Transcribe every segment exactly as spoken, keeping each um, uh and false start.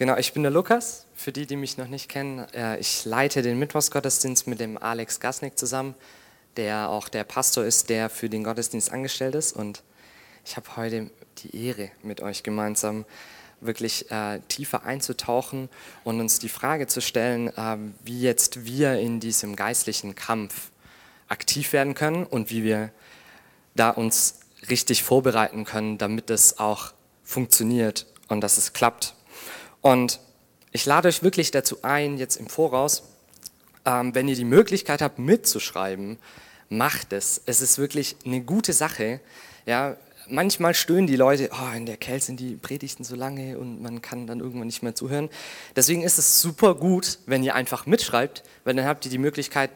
Genau, ich bin der Lukas, für die, die mich noch nicht kennen. Ich leite den Mittwochsgottesdienst mit dem Alex Gasnick zusammen, der auch der Pastor ist, der für den Gottesdienst angestellt ist. Und ich habe heute die Ehre, mit euch gemeinsam wirklich äh, tiefer einzutauchen und uns die Frage zu stellen, äh, wie jetzt wir in diesem geistlichen Kampf aktiv werden können und wie wir da uns richtig vorbereiten können, damit es auch funktioniert und dass es klappt. Und ich lade euch wirklich dazu ein, jetzt im Voraus, ähm, wenn ihr die Möglichkeit habt, mitzuschreiben, macht es. Es ist wirklich eine gute Sache. Ja, manchmal stöhnen die Leute, oh, in der Kälte sind die Predigten so lange und man kann dann irgendwann nicht mehr zuhören. Deswegen ist es super gut, wenn ihr einfach mitschreibt, weil dann habt ihr die Möglichkeit,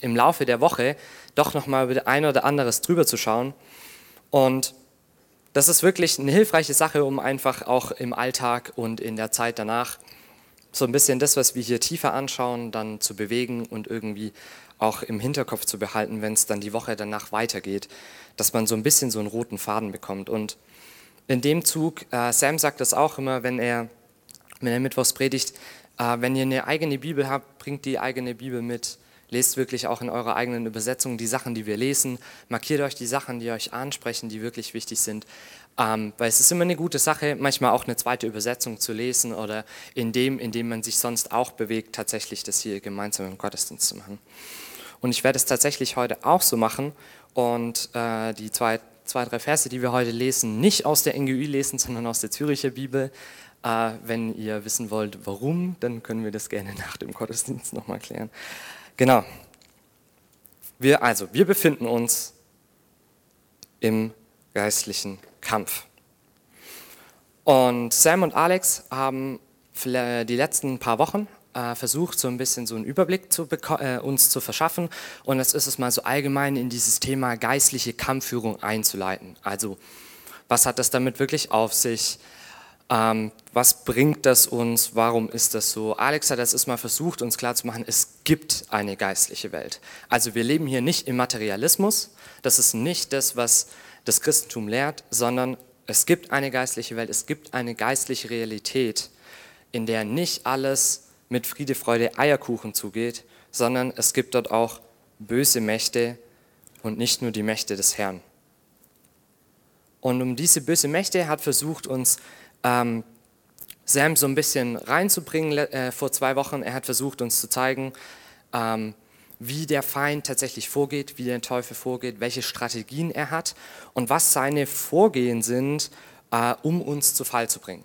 im Laufe der Woche doch nochmal über ein oder anderes drüber zu schauen. Und das ist wirklich eine hilfreiche Sache, um einfach auch im Alltag und in der Zeit danach so ein bisschen das, was wir hier tiefer anschauen, dann zu bewegen und irgendwie auch im Hinterkopf zu behalten, wenn es dann die Woche danach weitergeht, dass man so ein bisschen so einen roten Faden bekommt. Und in dem Zug, äh, Sam sagt das auch immer, wenn er, wenn er mittwochs predigt, äh, wenn ihr eine eigene Bibel habt, bringt die eigene Bibel mit. Lest wirklich auch in eurer eigenen Übersetzung die Sachen, die wir lesen. Markiert euch die Sachen, die euch ansprechen, die wirklich wichtig sind. Ähm, weil es ist immer eine gute Sache, manchmal auch eine zweite Übersetzung zu lesen oder in dem, in dem man sich sonst auch bewegt, tatsächlich das hier gemeinsam im Gottesdienst zu machen. Und ich werde es tatsächlich heute auch so machen und äh, die zwei, zwei, drei Verse, die wir heute lesen, nicht aus der N G Ü lesen, sondern aus der Zürcher Bibel. Äh, wenn ihr wissen wollt, warum, dann können wir das gerne nach dem Gottesdienst nochmal klären. Genau, wir, also, wir befinden uns im geistlichen Kampf. Und Sam und Alex haben die letzten paar Wochen äh, versucht, so ein bisschen so einen Überblick zu beko- äh, uns zu verschaffen. Und das ist es mal so allgemein in dieses Thema geistliche Kampfführung einzuleiten. Also, was hat das damit wirklich auf sich? Ähm, was bringt das uns, warum ist das so? Alex hat das erstmal versucht, uns klarzumachen, es gibt eine geistliche Welt. Also wir leben hier nicht im Materialismus, das ist nicht das, was das Christentum lehrt, sondern es gibt eine geistliche Welt, es gibt eine geistliche Realität, in der nicht alles mit Friede, Freude, Eierkuchen zugeht, sondern es gibt dort auch böse Mächte und nicht nur die Mächte des Herrn. Und um diese böse Mächte hat versucht, uns Ähm, Sam so ein bisschen reinzubringen äh, vor zwei Wochen. Er hat versucht, uns zu zeigen, ähm, wie der Feind tatsächlich vorgeht, wie der Teufel vorgeht, welche Strategien er hat und was seine Vorgehen sind, äh, um uns zu Fall zu bringen.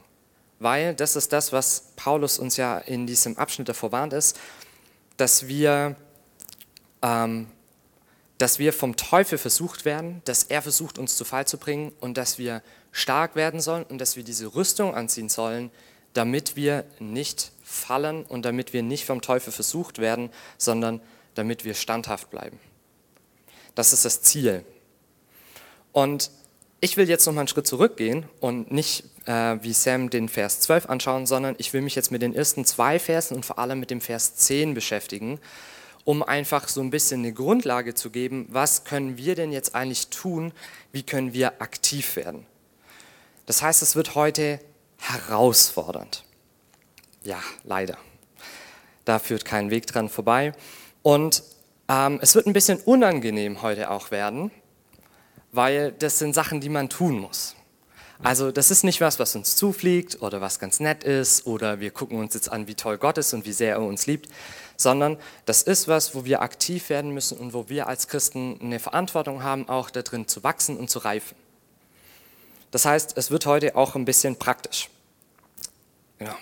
Weil das ist das, was Paulus uns ja in diesem Abschnitt davor warnt ist, dass wir, ähm, dass wir vom Teufel versucht werden, dass er versucht, uns zu Fall zu bringen und dass wir stark werden sollen und dass wir diese Rüstung anziehen sollen, damit wir nicht fallen und damit wir nicht vom Teufel versucht werden, sondern damit wir standhaft bleiben. Das ist das Ziel. Und ich will jetzt nochmal einen Schritt zurückgehen und nicht äh, wie Sam den Vers zwölf anschauen, sondern ich will mich jetzt mit den ersten zwei Versen und vor allem mit dem Vers zehn beschäftigen, um einfach so ein bisschen eine Grundlage zu geben, was können wir denn jetzt eigentlich tun, wie können wir aktiv werden. Das heißt, es wird heute herausfordernd. Ja, leider. Da führt kein Weg dran vorbei. Und ähm, es wird ein bisschen unangenehm heute auch werden, weil das sind Sachen, die man tun muss. Also das ist nicht was, was uns zufliegt oder was ganz nett ist oder wir gucken uns jetzt an, wie toll Gott ist und wie sehr er uns liebt, sondern das ist was, wo wir aktiv werden müssen und wo wir als Christen eine Verantwortung haben, auch da drin zu wachsen und zu reifen. Das heißt, es wird heute auch ein bisschen praktisch. Genau.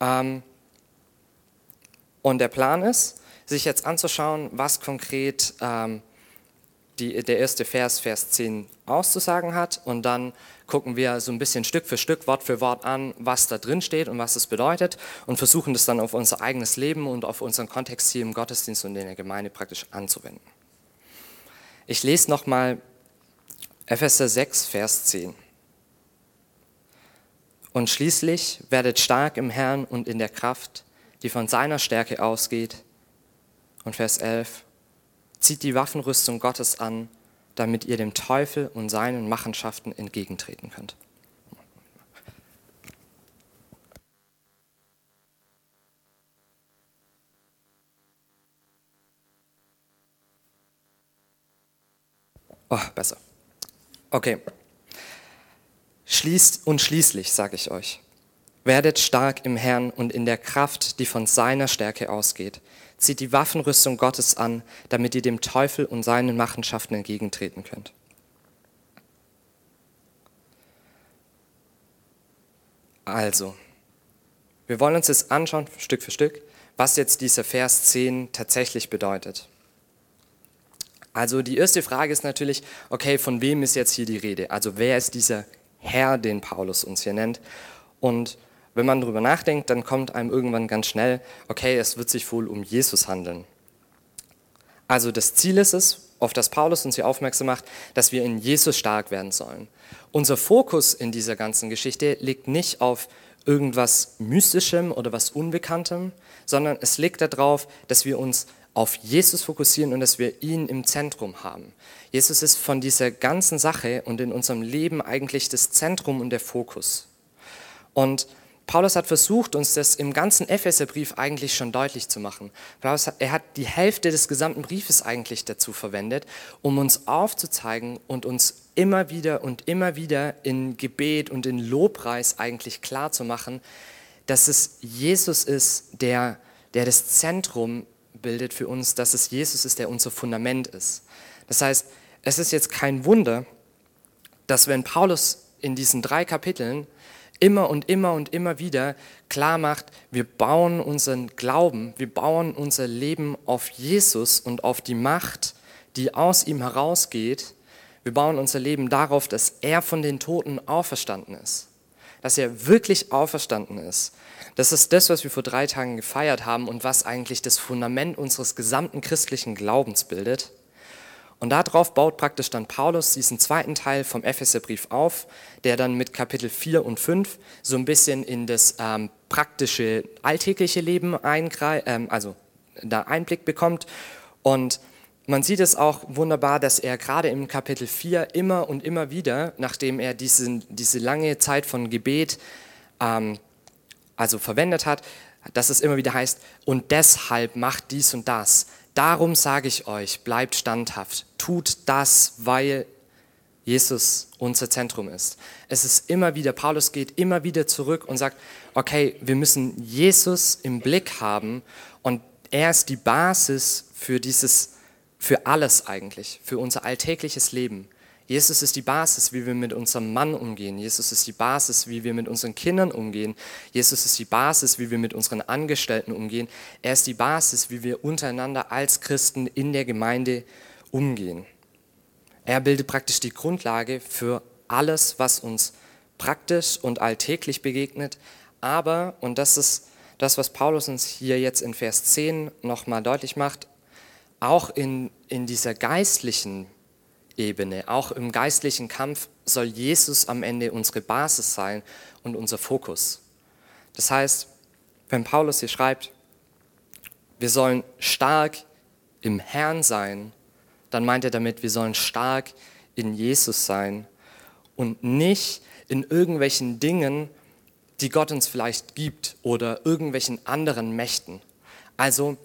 Ähm, und der Plan ist, sich jetzt anzuschauen, was konkret ähm, die, der erste Vers, Vers zehn, auszusagen hat. Und dann gucken wir so ein bisschen Stück für Stück, Wort für Wort an, was da drin steht und was es bedeutet und versuchen das dann auf unser eigenes Leben und auf unseren Kontext hier im Gottesdienst und in der Gemeinde praktisch anzuwenden. Ich lese nochmal Epheser sechs, Vers zehn. Und schließlich werdet stark im Herrn und in der Kraft, die von seiner Stärke ausgeht. Und Vers elf. Zieht die Waffenrüstung Gottes an, damit ihr dem Teufel und seinen Machenschaften entgegentreten könnt. Oh, besser. Okay. Schließt und schließlich, sage ich euch, werdet stark im Herrn und in der Kraft, die von seiner Stärke ausgeht. Zieht die Waffenrüstung Gottes an, damit ihr dem Teufel und seinen Machenschaften entgegentreten könnt. Also, wir wollen uns jetzt anschauen, Stück für Stück, was jetzt dieser Vers zehn tatsächlich bedeutet. Also die erste Frage ist natürlich, okay, von wem ist jetzt hier die Rede? Also wer ist dieser Herr, den Paulus uns hier nennt? Und wenn man darüber nachdenkt, dann kommt einem irgendwann ganz schnell, okay, es wird sich wohl um Jesus handeln. Also das Ziel ist es, auf das Paulus uns hier aufmerksam macht, dass wir in Jesus stark werden sollen. Unser Fokus in dieser ganzen Geschichte liegt nicht auf irgendwas Mystischem oder was Unbekanntem, sondern es liegt darauf, dass wir uns auf Jesus fokussieren und dass wir ihn im Zentrum haben. Jesus ist von dieser ganzen Sache und in unserem Leben eigentlich das Zentrum und der Fokus. Und Paulus hat versucht, uns das im ganzen Epheserbrief eigentlich schon deutlich zu machen. Paulus, er hat die Hälfte des gesamten Briefes eigentlich dazu verwendet, um uns aufzuzeigen und uns immer wieder und immer wieder in Gebet und in Lobpreis eigentlich klar zu machen, dass es Jesus ist, der, der das Zentrum bildet für uns, dass es Jesus ist, der unser Fundament ist. Das heißt, es ist jetzt kein Wunder, dass wenn Paulus in diesen drei Kapiteln immer und immer und immer wieder klar macht, wir bauen unseren Glauben, wir bauen unser Leben auf Jesus und auf die Macht, die aus ihm herausgeht. Wir bauen unser Leben darauf, dass er von den Toten auferstanden ist. Dass er wirklich auferstanden ist. Das ist das, was wir vor drei Tagen gefeiert haben und was eigentlich das Fundament unseres gesamten christlichen Glaubens bildet. Und darauf baut praktisch dann Paulus diesen zweiten Teil vom Epheserbrief auf, der dann mit Kapitel vier und fünf so ein bisschen in das ähm, praktische, alltägliche Leben eingre- ähm, also da Einblick bekommt. Und man sieht es auch wunderbar, dass er gerade im Kapitel vier immer und immer wieder, nachdem er diese, diese lange Zeit von Gebet ähm, also verwendet hat, dass es immer wieder heißt, und deshalb macht dies und das. Darum sage ich euch, bleibt standhaft, tut das, weil Jesus unser Zentrum ist. Es ist immer wieder, Paulus geht immer wieder zurück und sagt, okay, wir müssen Jesus im Blick haben und er ist die Basis für dieses, für alles eigentlich, für unser alltägliches Leben. Jesus ist die Basis, wie wir mit unserem Mann umgehen. Jesus ist die Basis, wie wir mit unseren Kindern umgehen. Jesus ist die Basis, wie wir mit unseren Angestellten umgehen. Er ist die Basis, wie wir untereinander als Christen in der Gemeinde umgehen. Er bildet praktisch die Grundlage für alles, was uns praktisch und alltäglich begegnet. Aber, und das ist das, was Paulus uns hier jetzt in Vers zehn nochmal deutlich macht, auch in, in dieser geistlichen Ebene. Auch im geistlichen Kampf soll Jesus am Ende unsere Basis sein und unser Fokus. Das heißt, wenn Paulus hier schreibt, wir sollen stark im Herrn sein, dann meint er damit, wir sollen stark in Jesus sein und nicht in irgendwelchen Dingen, die Gott uns vielleicht gibt oder irgendwelchen anderen Mächten. Also,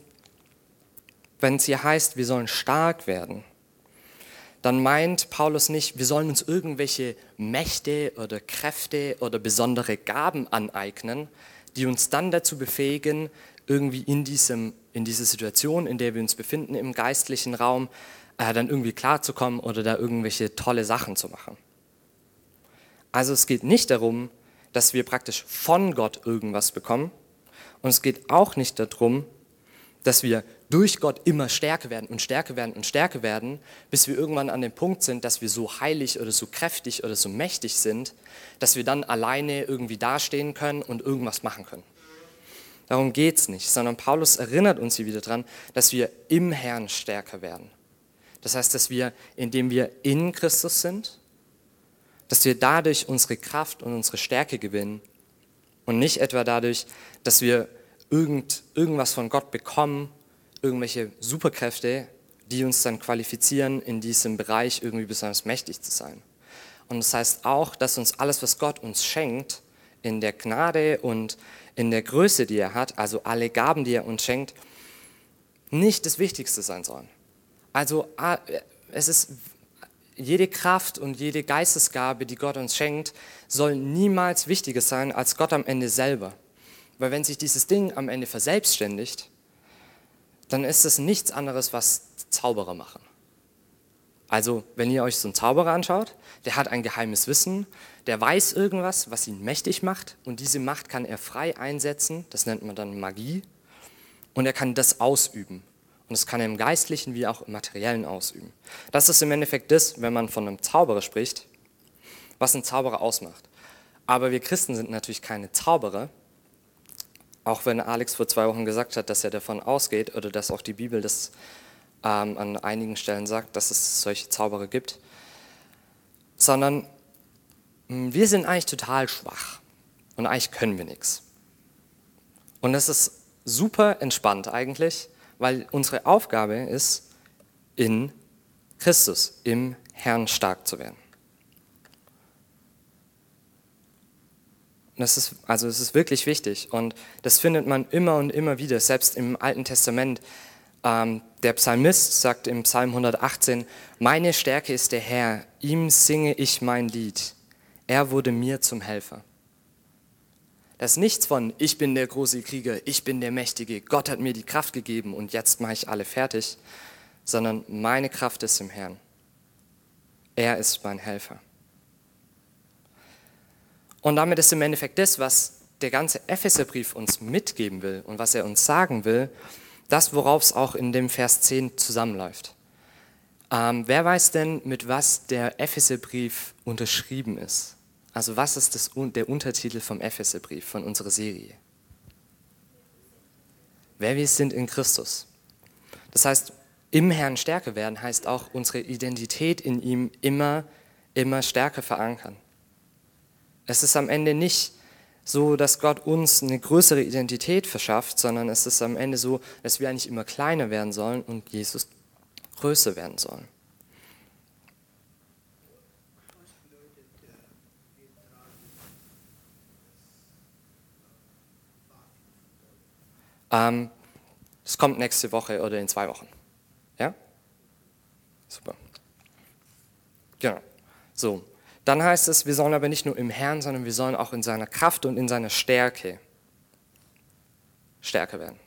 wenn es hier heißt, wir sollen stark werden, dann meint Paulus nicht, wir sollen uns irgendwelche Mächte oder Kräfte oder besondere Gaben aneignen, die uns dann dazu befähigen, irgendwie in, diesem, in dieser Situation, in der wir uns befinden, im geistlichen Raum, äh, dann irgendwie klarzukommen oder da irgendwelche tolle Sachen zu machen. Also es geht nicht darum, dass wir praktisch von Gott irgendwas bekommen und es geht auch nicht darum, dass wir durch Gott immer stärker werden und stärker werden und stärker werden, bis wir irgendwann an dem Punkt sind, dass wir so heilig oder so kräftig oder so mächtig sind, dass wir dann alleine irgendwie dastehen können und irgendwas machen können. Darum geht es nicht, sondern Paulus erinnert uns hier wieder dran, dass wir im Herrn stärker werden. Das heißt, dass wir, indem wir in Christus sind, dass wir dadurch unsere Kraft und unsere Stärke gewinnen und nicht etwa dadurch, dass wir Irgend, irgendwas von Gott bekommen, irgendwelche Superkräfte, die uns dann qualifizieren, in diesem Bereich irgendwie besonders mächtig zu sein. Und das heißt auch, dass uns alles, was Gott uns schenkt, in der Gnade und in der Größe, die er hat, also alle Gaben, die er uns schenkt, nicht das Wichtigste sein sollen. Also es ist, jede Kraft und jede Geistesgabe, die Gott uns schenkt, soll niemals wichtiger sein als Gott am Ende selber. Weil wenn sich dieses Ding am Ende verselbstständigt, dann ist es nichts anderes, was Zauberer machen. Also, wenn ihr euch so einen Zauberer anschaut, der hat ein geheimes Wissen, der weiß irgendwas, was ihn mächtig macht, und diese Macht kann er frei einsetzen, das nennt man dann Magie, und er kann das ausüben. Und das kann er im Geistlichen wie auch im Materiellen ausüben. Das ist im Endeffekt das, wenn man von einem Zauberer spricht, was ein Zauberer ausmacht. Aber wir Christen sind natürlich keine Zauberer, auch wenn Alex vor zwei Wochen gesagt hat, dass er davon ausgeht, oder dass auch die Bibel das Ähm, an einigen Stellen sagt, dass es solche Zauberer gibt, sondern mh, wir sind eigentlich total schwach und eigentlich können wir nichts. Und das ist super entspannt eigentlich, weil unsere Aufgabe ist, in Christus, im Herrn stark zu werden. Das ist, also es ist wirklich wichtig, und das findet man immer und immer wieder, selbst im Alten Testament. Ähm, der Psalmist sagt im Psalm hundertachtzehn, meine Stärke ist der Herr, ihm singe ich mein Lied. Er wurde mir zum Helfer. Das ist nichts von, ich bin der große Krieger, ich bin der Mächtige, Gott hat mir die Kraft gegeben und jetzt mache ich alle fertig, sondern meine Kraft ist im Herrn. Er ist mein Helfer. Und damit ist im Endeffekt das, was der ganze Epheserbrief uns mitgeben will und was er uns sagen will, das, worauf es auch in dem Vers zehn zusammenläuft. Ähm, wer weiß denn, mit was der Epheserbrief unterschrieben ist? Also was ist das, der Untertitel vom Epheserbrief, von unserer Serie? Wer wir sind in Christus. Das heißt, im Herrn stärker werden heißt auch, unsere Identität in ihm immer, immer stärker verankern. Es ist am Ende nicht so, dass Gott uns eine größere Identität verschafft, sondern es ist am Ende so, dass wir eigentlich immer kleiner werden sollen und Jesus größer werden sollen. Ähm, das kommt nächste Woche oder in zwei Wochen. Ja? Super. Genau. So. Dann heißt es, wir sollen aber nicht nur im Herrn, sondern wir sollen auch in seiner Kraft und in seiner Stärke stärker werden.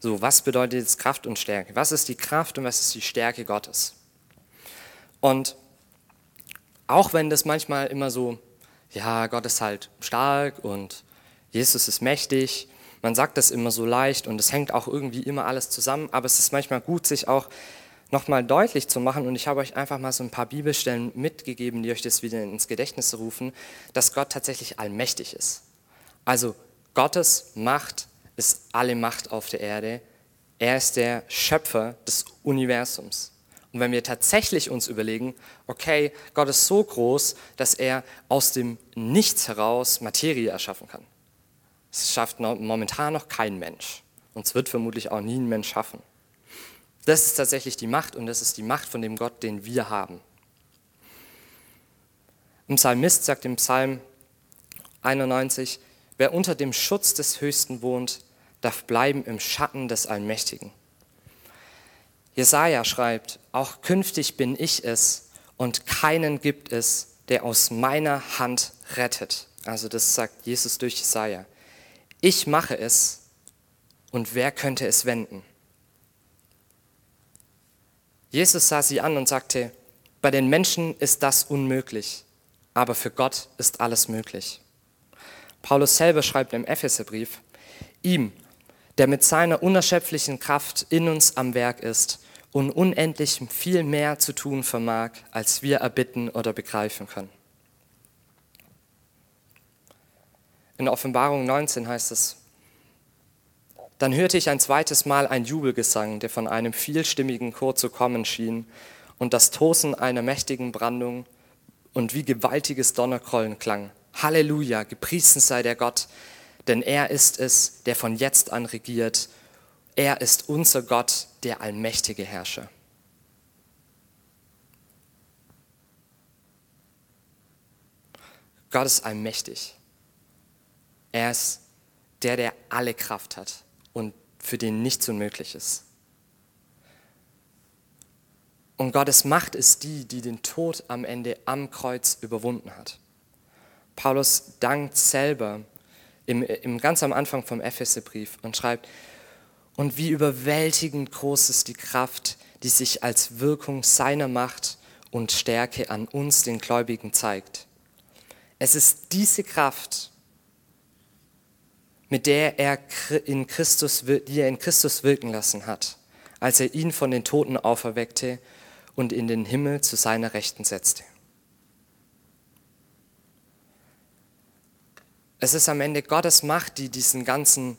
So, was bedeutet jetzt Kraft und Stärke? Was ist die Kraft und was ist die Stärke Gottes? Und auch wenn das manchmal immer so, ja, Gott ist halt stark und Jesus ist mächtig, man sagt das immer so leicht und es hängt auch irgendwie immer alles zusammen, aber es ist manchmal gut, sich auch nochmal deutlich zu machen, und ich habe euch einfach mal so ein paar Bibelstellen mitgegeben, die euch das wieder ins Gedächtnis rufen, dass Gott tatsächlich allmächtig ist. Also Gottes Macht ist alle Macht auf der Erde. Er ist der Schöpfer des Universums. Und wenn wir tatsächlich uns überlegen, okay, Gott ist so groß, dass er aus dem Nichts heraus Materie erschaffen kann. Das schafft momentan noch kein Mensch. Und es wird vermutlich auch nie ein Mensch schaffen. Das ist tatsächlich die Macht, und das ist die Macht von dem Gott, den wir haben. Im Psalmist sagt im Psalm einundneunzig, wer unter dem Schutz des Höchsten wohnt, darf bleiben im Schatten des Allmächtigen. Jesaja schreibt, auch künftig bin ich es und keinen gibt es, der aus meiner Hand rettet. Also das sagt Jesus durch Jesaja. Ich mache es, und wer könnte es wenden? Jesus sah sie an und sagte, bei den Menschen ist das unmöglich, aber für Gott ist alles möglich. Paulus selber schreibt im Epheserbrief, ihm, der mit seiner unerschöpflichen Kraft in uns am Werk ist und unendlich viel mehr zu tun vermag, als wir erbitten oder begreifen können. In Offenbarung neunzehn heißt es, dann hörte ich ein zweites Mal ein Jubelgesang, der von einem vielstimmigen Chor zu kommen schien, und das Tosen einer mächtigen Brandung und wie gewaltiges Donnergrollen klang. Halleluja, gepriesen sei der Gott, denn er ist es, der von jetzt an regiert. Er ist unser Gott, der allmächtige Herrscher. Gott ist allmächtig. Er ist der, der alle Kraft hat und für den nichts unmöglich ist. Und Gottes Macht ist die, die den Tod am Ende am Kreuz überwunden hat. Paulus dankt selber im, im ganz am Anfang vom Epheserbrief und schreibt, und wie überwältigend groß ist die Kraft, die sich als Wirkung seiner Macht und Stärke an uns, den Gläubigen, zeigt. Es ist diese Kraft, mit der er in Christus, die er in Christus wirken lassen hat, als er ihn von den Toten auferweckte und in den Himmel zu seiner Rechten setzte. Es ist am Ende Gottes Macht, die diesen ganzen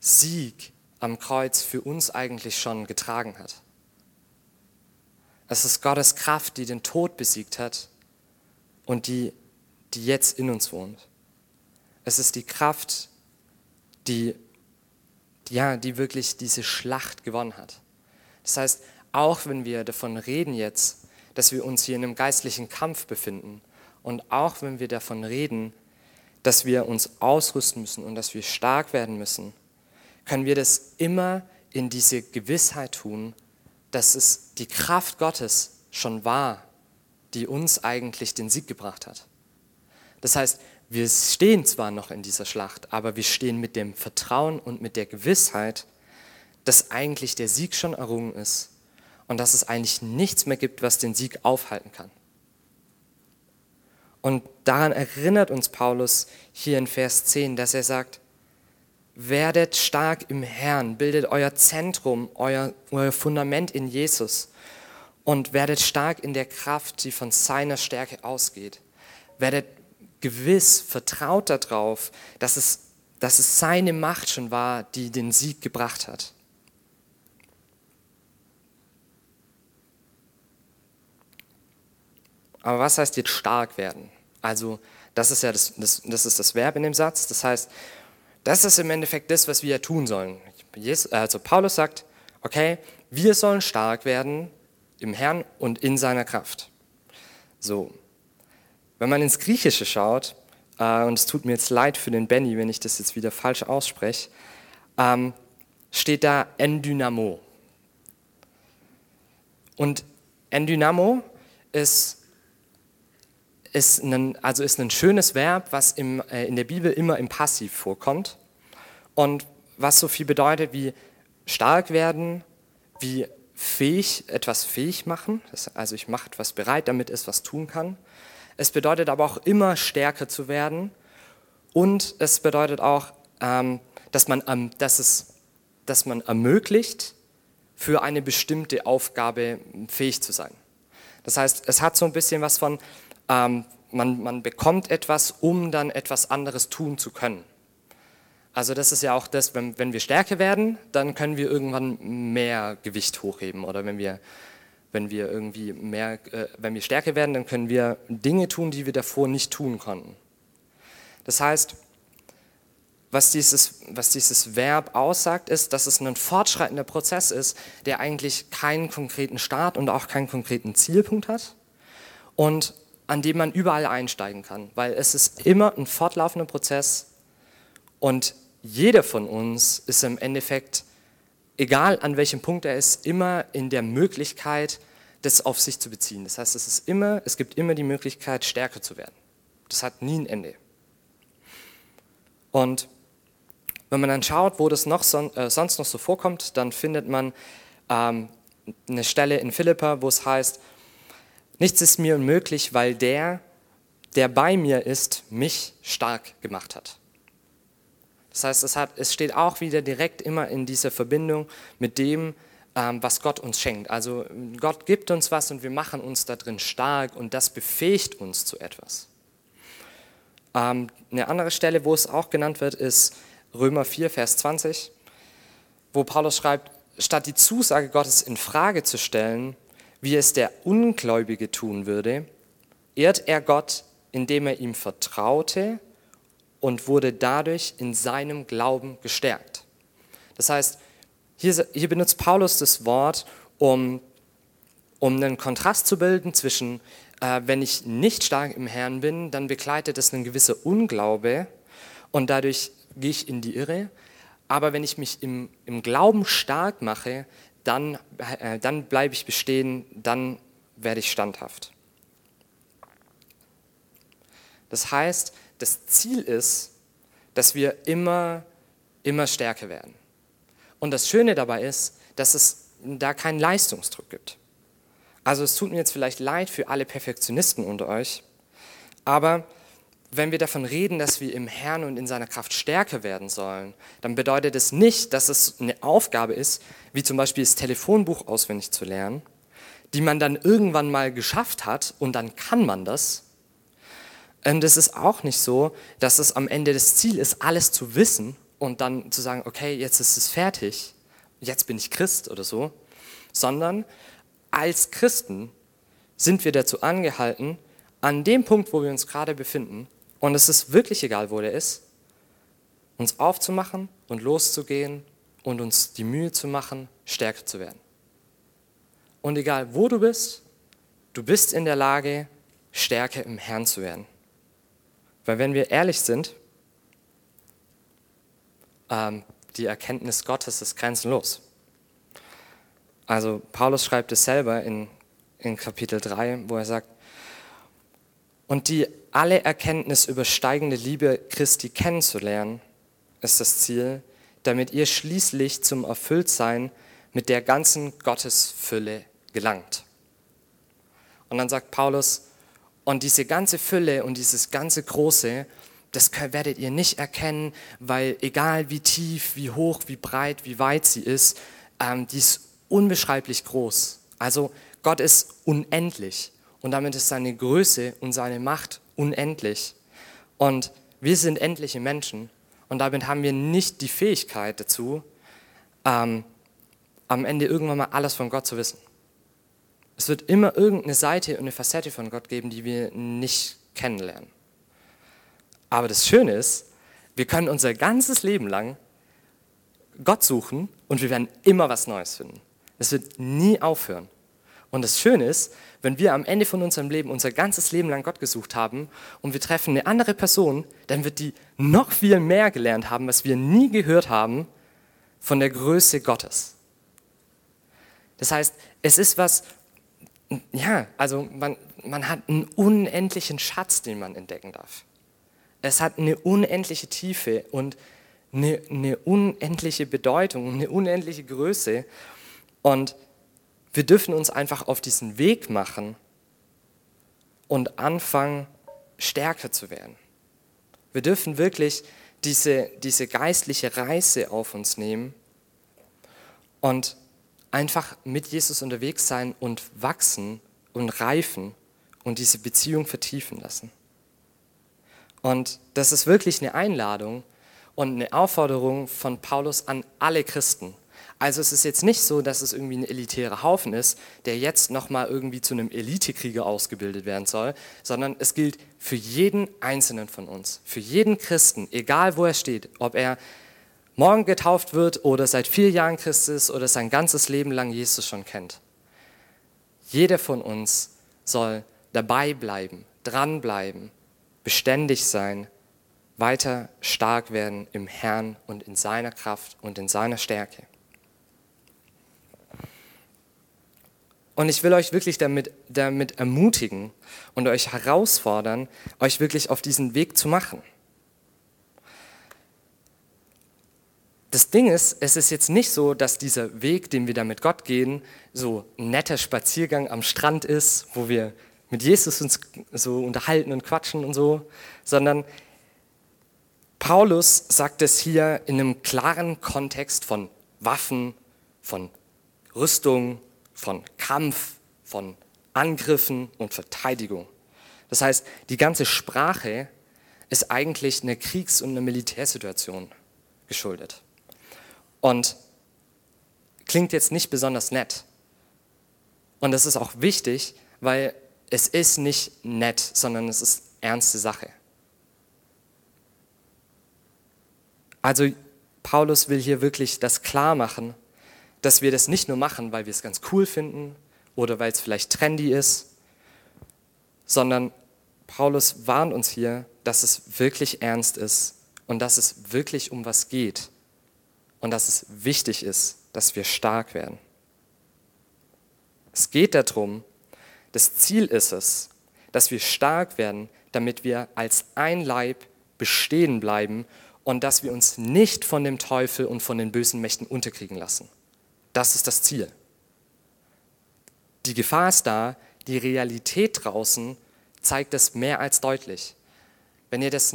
Sieg am Kreuz für uns eigentlich schon getragen hat. Es ist Gottes Kraft, die den Tod besiegt hat und die, die jetzt in uns wohnt. Es ist die Kraft, die, ja, die wirklich diese Schlacht gewonnen hat. Das heißt, auch wenn wir davon reden jetzt, dass wir uns hier in einem geistlichen Kampf befinden, und auch wenn wir davon reden, dass wir uns ausrüsten müssen und dass wir stark werden müssen, können wir das immer in diese Gewissheit tun, dass es die Kraft Gottes schon war, die uns eigentlich den Sieg gebracht hat. Das heißt, wir stehen zwar noch in dieser Schlacht, aber wir stehen mit dem Vertrauen und mit der Gewissheit, dass eigentlich der Sieg schon errungen ist und dass es eigentlich nichts mehr gibt, was den Sieg aufhalten kann. Und daran erinnert uns Paulus hier in Vers zehn, dass er sagt, werdet stark im Herrn, bildet euer Zentrum, euer, euer Fundament in Jesus und werdet stark in der Kraft, die von seiner Stärke ausgeht. Werdet gewiss, vertraut darauf, dass es, dass es seine Macht schon war, die den Sieg gebracht hat. Aber was heißt jetzt stark werden? Also das ist ja das, das, das ist das Verb in dem Satz, das heißt, das ist im Endeffekt das, was wir ja tun sollen. Jesus, also Paulus sagt, okay, wir sollen stark werden im Herrn und in seiner Kraft. So, wenn man ins Griechische schaut, äh, und es tut mir jetzt leid für den Benny, wenn ich das jetzt wieder falsch ausspreche, ähm, steht da endynamo. Und endynamo ist Ist ein, also ist ein schönes Verb, was im, äh, in der Bibel immer im Passiv vorkommt und was so viel bedeutet wie stark werden, wie fähig, etwas fähig machen, das, also ich mache etwas bereit, damit es was tun kann. Es bedeutet aber auch immer stärker zu werden und es bedeutet auch, ähm, dass, man, ähm, dass, es, dass man ermöglicht, für eine bestimmte Aufgabe fähig zu sein. Das heißt, es hat so ein bisschen was von, Man, man bekommt etwas, um dann etwas anderes tun zu können. Also das ist ja auch das, wenn, wenn wir stärker werden, dann können wir irgendwann mehr Gewicht hochheben. Oder wenn wir, wenn wir irgendwie mehr, äh, wenn wir stärker werden, dann können wir Dinge tun, die wir davor nicht tun konnten. Das heißt, was dieses, was dieses Verb aussagt, ist, dass es ein fortschreitender Prozess ist, der eigentlich keinen konkreten Start und auch keinen konkreten Zielpunkt hat. Und an dem man überall einsteigen kann, weil es ist immer ein fortlaufender Prozess und jeder von uns ist im Endeffekt, egal an welchem Punkt er ist, immer in der Möglichkeit, das auf sich zu beziehen. Das heißt, es ist immer, es gibt immer die Möglichkeit, stärker zu werden. Das hat nie ein Ende. Und wenn man dann schaut, wo das noch son- äh, sonst noch so vorkommt, dann findet man ähm, eine Stelle in Philipper, wo es heißt, nichts ist mir unmöglich, weil der, der bei mir ist, mich stark gemacht hat. Das heißt, es, hat, es steht auch wieder direkt immer in dieser Verbindung mit dem, ähm, was Gott uns schenkt. Also Gott gibt uns was und wir machen uns da drin stark und das befähigt uns zu etwas. Ähm, eine andere Stelle, wo es auch genannt wird, ist Römer vier, Vers zwanzig, wo Paulus schreibt, statt die Zusage Gottes in Frage zu stellen, wie es der Ungläubige tun würde, ehrt er Gott, indem er ihm vertraute und wurde dadurch in seinem Glauben gestärkt. Das heißt, hier, hier benutzt Paulus das Wort, um, um einen Kontrast zu bilden zwischen, äh, wenn ich nicht stark im Herrn bin, dann begleitet es einen gewissen Unglaube und dadurch gehe ich in die Irre. Aber wenn ich mich im, im Glauben stark mache, dann, äh, dann bleibe ich bestehen, dann werde ich standhaft. Das heißt, das Ziel ist, dass wir immer, immer stärker werden. Und das Schöne dabei ist, dass es da keinen Leistungsdruck gibt. Also es tut mir jetzt vielleicht leid für alle Perfektionisten unter euch, aber wenn wir davon reden, dass wir im Herrn und in seiner Kraft stärker werden sollen, dann bedeutet es nicht, dass es eine Aufgabe ist, wie zum Beispiel das Telefonbuch auswendig zu lernen, die man dann irgendwann mal geschafft hat und dann kann man das. Und es ist auch nicht so, dass es am Ende das Ziel ist, alles zu wissen und dann zu sagen, okay, jetzt ist es fertig, jetzt bin ich Christ oder so, sondern als Christen sind wir dazu angehalten, an dem Punkt, wo wir uns gerade befinden, und es ist wirklich egal, wo der ist, uns aufzumachen und loszugehen und uns die Mühe zu machen, stärker zu werden. Und egal, wo du bist, du bist in der Lage, stärker im Herrn zu werden. Weil wenn wir ehrlich sind, ähm, die Erkenntnis Gottes ist grenzenlos. Also Paulus schreibt es selber in, in Kapitel drei, wo er sagt, und die alle Erkenntnis übersteigende Liebe Christi kennenzulernen, ist das Ziel, damit ihr schließlich zum Erfülltsein mit der ganzen Gottesfülle gelangt. Und dann sagt Paulus, und diese ganze Fülle und dieses ganze Große, das werdet ihr nicht erkennen, weil egal wie tief, wie hoch, wie breit, wie weit sie ist, ähm, die ist unbeschreiblich groß. Also Gott ist unendlich und damit ist seine Größe und seine Macht unendlich. Und wir sind endliche Menschen und damit haben wir nicht die Fähigkeit dazu, ähm, am Ende irgendwann mal alles von Gott zu wissen. Es wird immer irgendeine Seite und eine Facette von Gott geben, die wir nicht kennenlernen. Aber das Schöne ist, wir können unser ganzes Leben lang Gott suchen und wir werden immer was Neues finden. Es wird nie aufhören. Und das Schöne ist, wenn wir am Ende von unserem Leben unser ganzes Leben lang Gott gesucht haben und wir treffen eine andere Person, dann wird die noch viel mehr gelernt haben, was wir nie gehört haben, von der Größe Gottes. Das heißt, es ist was, ja, also man, man hat einen unendlichen Schatz, den man entdecken darf. Es hat eine unendliche Tiefe und eine, eine unendliche Bedeutung, eine unendliche Größe. Und wir dürfen uns einfach auf diesen Weg machen und anfangen, stärker zu werden. Wir dürfen wirklich diese, diese geistliche Reise auf uns nehmen und einfach mit Jesus unterwegs sein und wachsen und reifen und diese Beziehung vertiefen lassen. Und das ist wirklich eine Einladung und eine Aufforderung von Paulus an alle Christen. Also es ist jetzt nicht so, dass es irgendwie ein elitärer Haufen ist, der jetzt nochmal irgendwie zu einem Elitekrieger ausgebildet werden soll, sondern es gilt für jeden Einzelnen von uns, für jeden Christen, egal wo er steht, ob er morgen getauft wird oder seit vier Jahren Christ ist oder sein ganzes Leben lang Jesus schon kennt. Jeder von uns soll dabei bleiben, dranbleiben, beständig sein, weiter stark werden im Herrn und in seiner Kraft und in seiner Stärke. Und ich will euch wirklich damit, damit ermutigen und euch herausfordern, euch wirklich auf diesen Weg zu machen. Das Ding ist, es ist jetzt nicht so, dass dieser Weg, den wir da mit Gott gehen, so ein netter Spaziergang am Strand ist, wo wir mit Jesus uns so unterhalten und quatschen und so, sondern Paulus sagt es hier in einem klaren Kontext von Waffen, von Rüstung, von Kampf, von Angriffen und Verteidigung. Das heißt, die ganze Sprache ist eigentlich eine Kriegs- und eine Militärsituation geschuldet. Und klingt jetzt nicht besonders nett. Und das ist auch wichtig, weil es ist nicht nett, sondern es ist ernste Sache. Also Paulus will hier wirklich das klar machen, dass wir das nicht nur machen, weil wir es ganz cool finden oder weil es vielleicht trendy ist, sondern Paulus warnt uns hier, dass es wirklich ernst ist und dass es wirklich um was geht und dass es wichtig ist, dass wir stark werden. Es geht darum, das Ziel ist es, dass wir stark werden, damit wir als ein Leib bestehen bleiben und dass wir uns nicht von dem Teufel und von den bösen Mächten unterkriegen lassen. Das ist das Ziel. Die Gefahr ist da, die Realität draußen zeigt das mehr als deutlich. Wenn ihr das,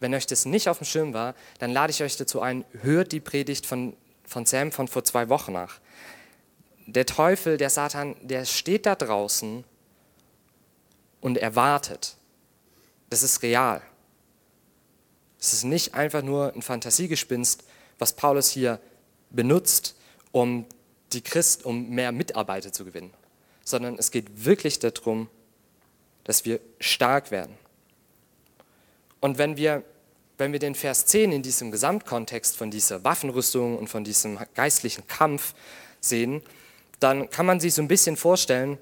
wenn euch das nicht auf dem Schirm war, dann lade ich euch dazu ein, hört die Predigt von, von Sam von vor zwei Wochen nach. Der Teufel, der Satan, der steht da draußen und er wartet. Das ist real. Es ist nicht einfach nur ein Fantasiegespinst, was Paulus hier benutzt, um die Christen, um mehr Mitarbeiter zu gewinnen, sondern es geht wirklich darum, dass wir stark werden. Und wenn wir, wenn wir den Vers zehn in diesem Gesamtkontext von dieser Waffenrüstung und von diesem geistlichen Kampf sehen, dann kann man sich so ein bisschen vorstellen,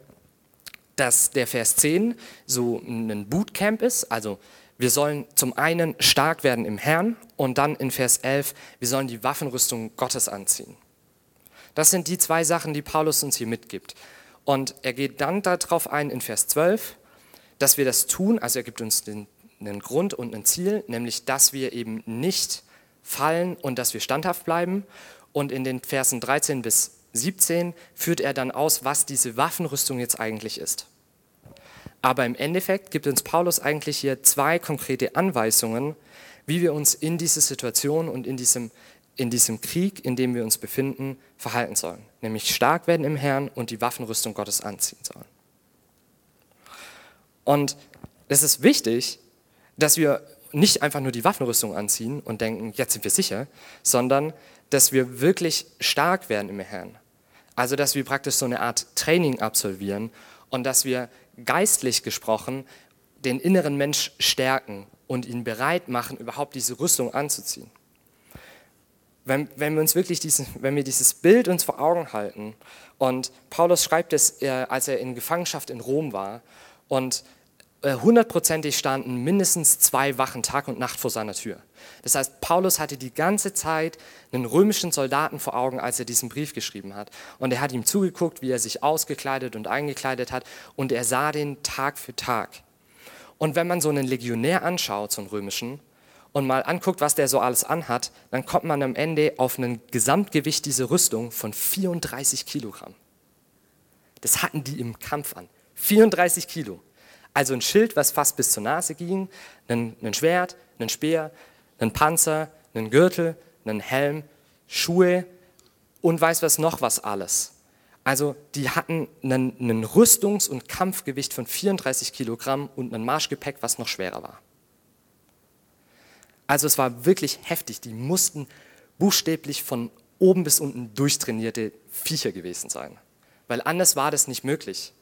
dass der Vers zehn so ein Bootcamp ist. Also wir sollen zum einen stark werden im Herrn und dann in Vers elf, wir sollen die Waffenrüstung Gottes anziehen. Das sind die zwei Sachen, die Paulus uns hier mitgibt. Und er geht dann darauf ein in Vers zwölf, dass wir das tun, also er gibt uns den, einen Grund und ein Ziel, nämlich dass wir eben nicht fallen und dass wir standhaft bleiben. Und in den Versen dreizehn bis siebzehn führt er dann aus, was diese Waffenrüstung jetzt eigentlich ist. Aber im Endeffekt gibt uns Paulus eigentlich hier zwei konkrete Anweisungen, wie wir uns in dieser Situation und in diesem in diesem Krieg, in dem wir uns befinden, verhalten sollen. Nämlich stark werden im Herrn und die Waffenrüstung Gottes anziehen sollen. Und es ist wichtig, dass wir nicht einfach nur die Waffenrüstung anziehen und denken, jetzt sind wir sicher, sondern dass wir wirklich stark werden im Herrn. Also dass wir praktisch so eine Art Training absolvieren und dass wir geistlich gesprochen den inneren Mensch stärken und ihn bereit machen, überhaupt diese Rüstung anzuziehen. Wenn, wenn wir uns wirklich diesen, wenn wir dieses Bild uns vor Augen halten, und Paulus schreibt es, als er in Gefangenschaft in Rom war, und hundertprozentig standen mindestens zwei Wachen Tag und Nacht vor seiner Tür. Das heißt, Paulus hatte die ganze Zeit einen römischen Soldaten vor Augen, als er diesen Brief geschrieben hat. Und er hat ihm zugeguckt, wie er sich ausgekleidet und eingekleidet hat, und er sah den Tag für Tag. Und wenn man so einen Legionär anschaut, so einen römischen, und mal anguckt, was der so alles anhat, dann kommt man am Ende auf ein Gesamtgewicht dieser Rüstung von vierunddreißig Kilogramm. Das hatten die im Kampf an. vierunddreißig Kilo. Also ein Schild, was fast bis zur Nase ging, ein, ein Schwert, ein Speer, ein Panzer, ein Gürtel, ein Helm, Schuhe und weiß was noch was alles. Also die hatten ein Rüstungs- und Kampfgewicht von vierunddreißig Kilogramm und ein Marschgepäck, was noch schwerer war. Also es war wirklich heftig. Die mussten buchstäblich von oben bis unten durchtrainierte Viecher gewesen sein. Weil anders war das nicht möglich.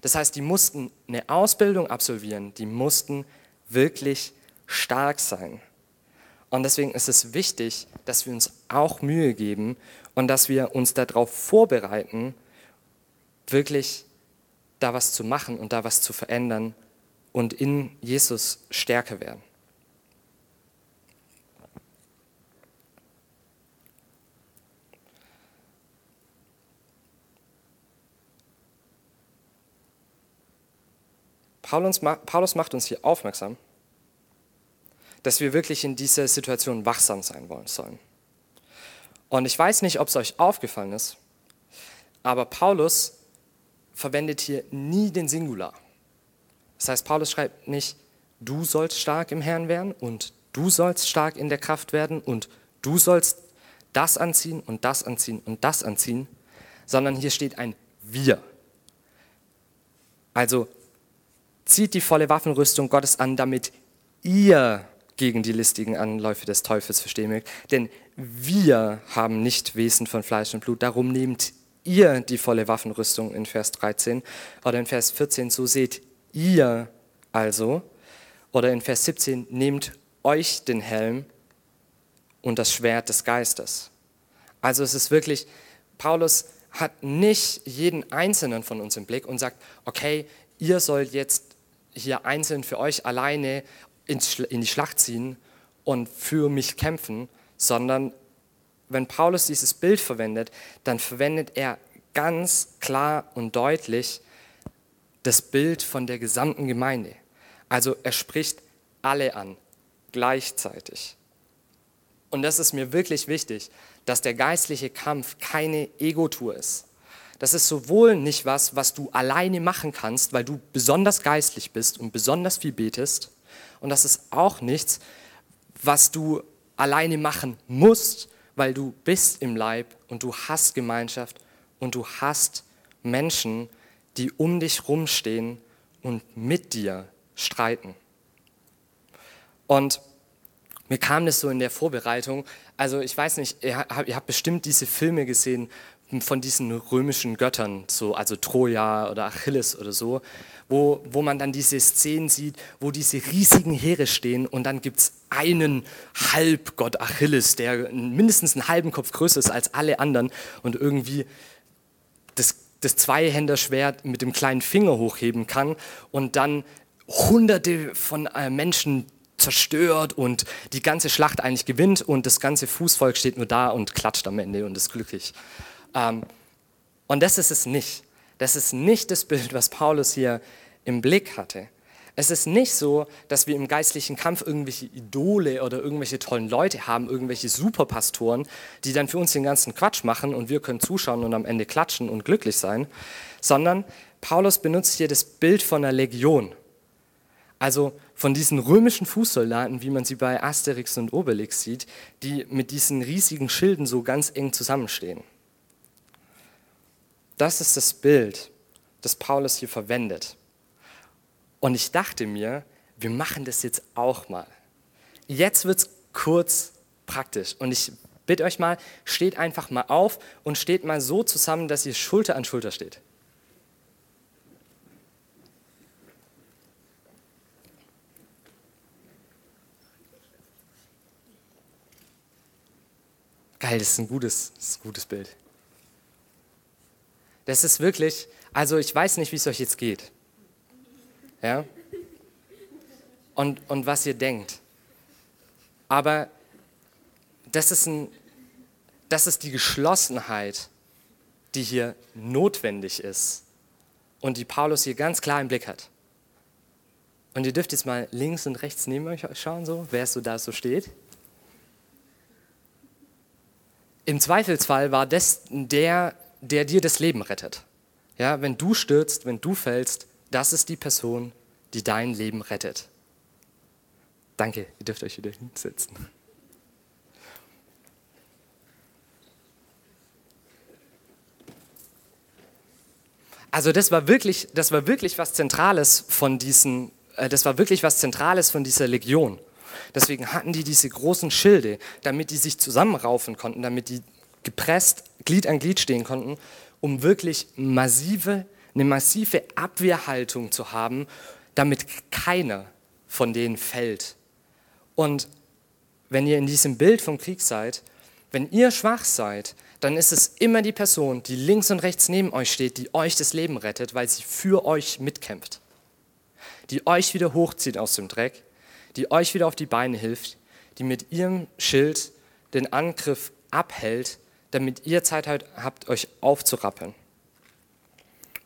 Das heißt, die mussten eine Ausbildung absolvieren. Die mussten wirklich stark sein. Und deswegen ist es wichtig, dass wir uns auch Mühe geben und dass wir uns darauf vorbereiten, wirklich da was zu machen und da was zu verändern und in Jesus stärker werden. Paulus macht uns hier aufmerksam, dass wir wirklich in dieser Situation wachsam sein wollen sollen. Und ich weiß nicht, ob es euch aufgefallen ist, aber Paulus verwendet hier nie den Singular. Das heißt, Paulus schreibt nicht, du sollst stark im Herrn werden und du sollst stark in der Kraft werden und du sollst das anziehen und das anziehen und das anziehen, sondern hier steht ein Wir. Also zieht die volle Waffenrüstung Gottes an, damit ihr gegen die listigen Anläufe des Teufels verstehen mögt. Denn wir haben nicht Wesen von Fleisch und Blut. Darum nehmt ihr die volle Waffenrüstung in Vers dreizehn oder in Vers vierzehn. So seht ihr also. Oder in Vers siebzehn, nehmt euch den Helm und das Schwert des Geistes. Also es ist wirklich, Paulus hat nicht jeden Einzelnen von uns im Blick und sagt, okay, ihr sollt jetzt hier einzeln für euch alleine in die Schlacht ziehen und für mich kämpfen, sondern wenn Paulus dieses Bild verwendet, dann verwendet er ganz klar und deutlich das Bild von der gesamten Gemeinde. Also er spricht alle an, gleichzeitig. Und das ist mir wirklich wichtig, dass der geistliche Kampf keine Ego-Tour ist. Das ist sowohl nicht was, was du alleine machen kannst, weil du besonders geistlich bist und besonders viel betest. Und das ist auch nichts, was du alleine machen musst, weil du bist im Leib und du hast Gemeinschaft und du hast Menschen, die um dich rumstehen und mit dir streiten. Und mir kam das so in der Vorbereitung, also ich weiß nicht, ihr habt bestimmt diese Filme gesehen von diesen römischen Göttern, so, also Troja oder Achilles oder so, wo, wo man dann diese Szenen sieht, wo diese riesigen Heere stehen und dann gibt es einen Halbgott Achilles, der mindestens einen halben Kopf größer ist als alle anderen und irgendwie das, das Zweihänderschwert mit dem kleinen Finger hochheben kann und dann Hunderte von äh, Menschen zerstört und die ganze Schlacht eigentlich gewinnt und das ganze Fußvolk steht nur da und klatscht am Ende und ist glücklich. Ähm, und das ist es nicht. Das ist nicht das Bild, was Paulus hier im Blick hatte. Es ist nicht so, dass wir im geistlichen Kampf irgendwelche Idole oder irgendwelche tollen Leute haben, irgendwelche Superpastoren, die dann für uns den ganzen Quatsch machen und wir können zuschauen und am Ende klatschen und glücklich sein, sondern Paulus benutzt hier das Bild von einer Legion. Also von diesen römischen Fußsoldaten, wie man sie bei Asterix und Obelix sieht, die mit diesen riesigen Schilden so ganz eng zusammenstehen. Das ist das Bild, das Paulus hier verwendet. Und ich dachte mir, wir machen das jetzt auch mal. Jetzt wird es kurz praktisch. Und ich bitte euch mal, steht einfach mal auf und steht mal so zusammen, dass ihr Schulter an Schulter steht. Geil, das ist ein gutes, das ist ein gutes Bild. Das ist wirklich, also ich weiß nicht, wie es euch jetzt geht. Ja? Und, und was ihr denkt. Aber das ist, ein, das ist die Geschlossenheit, die hier notwendig ist und die Paulus hier ganz klar im Blick hat. Und ihr dürft jetzt mal links und rechts neben euch schauen, so, wer so da so steht. Im Zweifelsfall war das der, der dir das Leben rettet. Ja, wenn du stürzt, wenn du fällst, das ist die Person, die dein Leben rettet. Danke, ihr dürft euch wieder hinsetzen. Also das war wirklich, das war wirklich was Zentrales von diesen, äh, das war wirklich was Zentrales von dieser Legion. Deswegen hatten die diese großen Schilde, damit die sich zusammenraufen konnten, damit die gepresst Glied an Glied stehen konnten, um wirklich massive, eine massive Abwehrhaltung zu haben, damit keiner von denen fällt. Und wenn ihr in diesem Bild vom Krieg seid, wenn ihr schwach seid, dann ist es immer die Person, die links und rechts neben euch steht, die euch das Leben rettet, weil sie für euch mitkämpft, die euch wieder hochzieht aus dem Dreck, die euch wieder auf die Beine hilft, die mit ihrem Schild den Angriff abhält, damit ihr Zeit habt, euch aufzurappeln.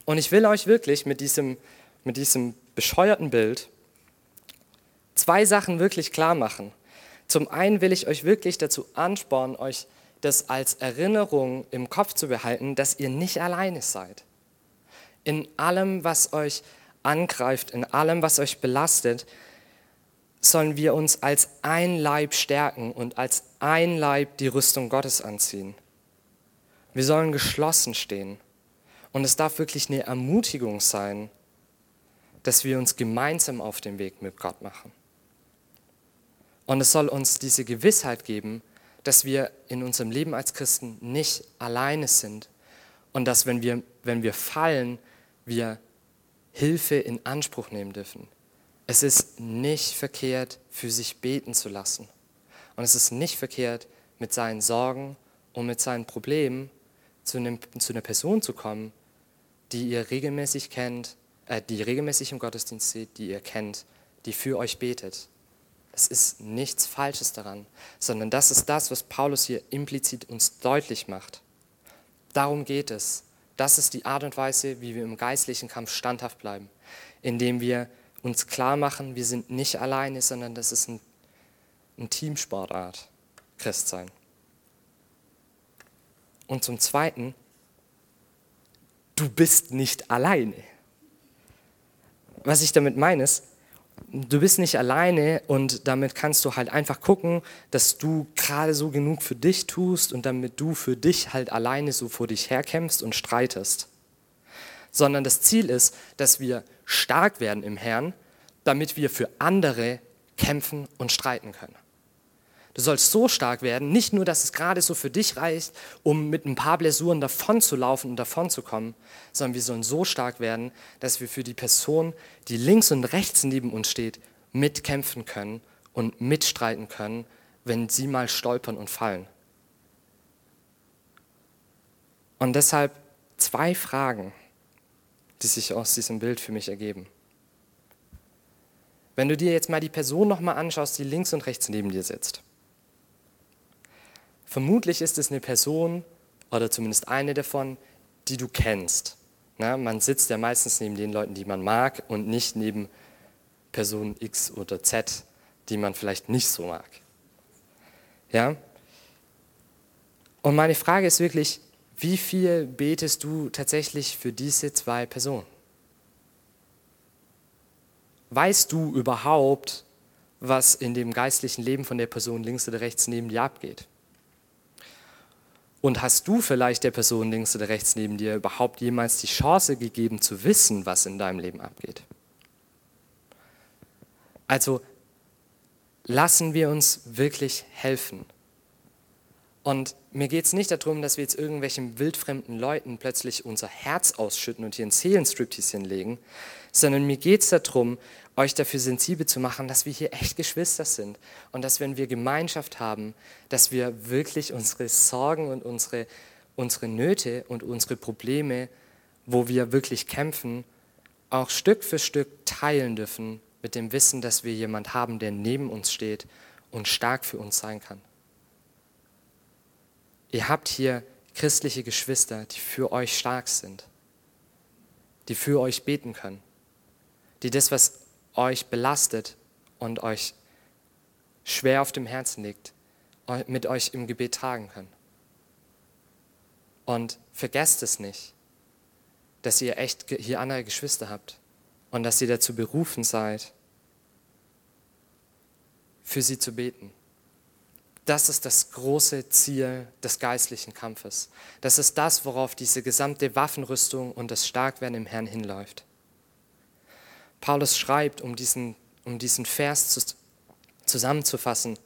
Und ich will euch wirklich mit diesem, mit diesem bescheuerten Bild zwei Sachen wirklich klar machen. Zum einen will ich euch wirklich dazu anspornen, euch das als Erinnerung im Kopf zu behalten, dass ihr nicht alleine seid. In allem, was euch angreift, in allem, was euch belastet, sollen wir uns als ein Leib stärken und als ein Leib die Rüstung Gottes anziehen. Wir sollen geschlossen stehen. Und es darf wirklich eine Ermutigung sein, dass wir uns gemeinsam auf den Weg mit Gott machen. Und es soll uns diese Gewissheit geben, dass wir in unserem Leben als Christen nicht alleine sind und dass, wenn wir, wenn wir fallen, wir Hilfe in Anspruch nehmen dürfen. Es ist nicht verkehrt, für sich beten zu lassen. Und es ist nicht verkehrt, mit seinen Sorgen und mit seinen Problemen zu, einem, zu einer Person zu kommen, die ihr regelmäßig kennt, äh, die regelmäßig im Gottesdienst seht, die ihr kennt, die für euch betet. Es ist nichts Falsches daran, sondern das ist das, was Paulus hier implizit uns deutlich macht. Darum geht es, Das ist die Art und Weise, wie wir im geistlichen Kampf standhaft bleiben, indem wir uns klar machen, wir sind nicht alleine, sondern das ist ein, ein Teamsportart, Christsein. Und zum Zweiten, du bist nicht alleine. Was ich damit meine ist, du bist nicht alleine und damit kannst du halt einfach gucken, dass du gerade so genug für dich tust und damit du für dich halt alleine so vor dich herkämpfst und streitest. Sondern das Ziel ist, dass wir stark werden im Herrn, damit wir für andere kämpfen und streiten können. Du sollst so stark werden, nicht nur, dass es gerade so für dich reicht, um mit ein paar Blessuren davon zu laufen und davon zu kommen, sondern wir sollen so stark werden, dass wir für die Person, die links und rechts neben uns steht, mitkämpfen können und mitstreiten können, wenn sie mal stolpern und fallen. Und deshalb zwei Fragen, die sich aus diesem Bild für mich ergeben. Wenn du dir jetzt mal die Person nochmal anschaust, die links und rechts neben dir sitzt. Vermutlich ist es eine Person, oder zumindest eine davon, die du kennst. Na, man sitzt ja meistens neben den Leuten, die man mag und nicht neben Person X oder Z, die man vielleicht nicht so mag. Ja? Und meine Frage ist wirklich, wie viel betest du tatsächlich für diese zwei Personen? Weißt du überhaupt, was in dem geistlichen Leben von der Person links oder rechts neben dir abgeht? Und hast du vielleicht der Person links oder rechts neben dir überhaupt jemals die Chance gegeben, zu wissen, was in deinem Leben abgeht? Also lassen wir uns wirklich helfen. Und mir geht es nicht darum, dass wir jetzt irgendwelchen wildfremden Leuten plötzlich unser Herz ausschütten und hier einen Seelenstriptease hinlegen, sondern mir geht es darum, euch dafür sensibel zu machen, dass wir hier echt Geschwister sind und dass, wenn wir Gemeinschaft haben, dass wir wirklich unsere Sorgen und unsere, unsere Nöte und unsere Probleme, wo wir wirklich kämpfen, auch Stück für Stück teilen dürfen mit dem Wissen, dass wir jemanden haben, der neben uns steht und stark für uns sein kann. Ihr habt hier christliche Geschwister, die für euch stark sind, die für euch beten können, die das, was euch belastet und euch schwer auf dem Herzen liegt, mit euch im Gebet tragen können. Und vergesst es nicht, dass ihr echt hier andere Geschwister habt und dass ihr dazu berufen seid, für sie zu beten. Das ist das große Ziel des geistlichen Kampfes. Das ist das, worauf diese gesamte Waffenrüstung und das Starkwerden im Herrn hinläuft. Paulus schreibt, um diesen, um diesen Vers zu, zusammenzufassen,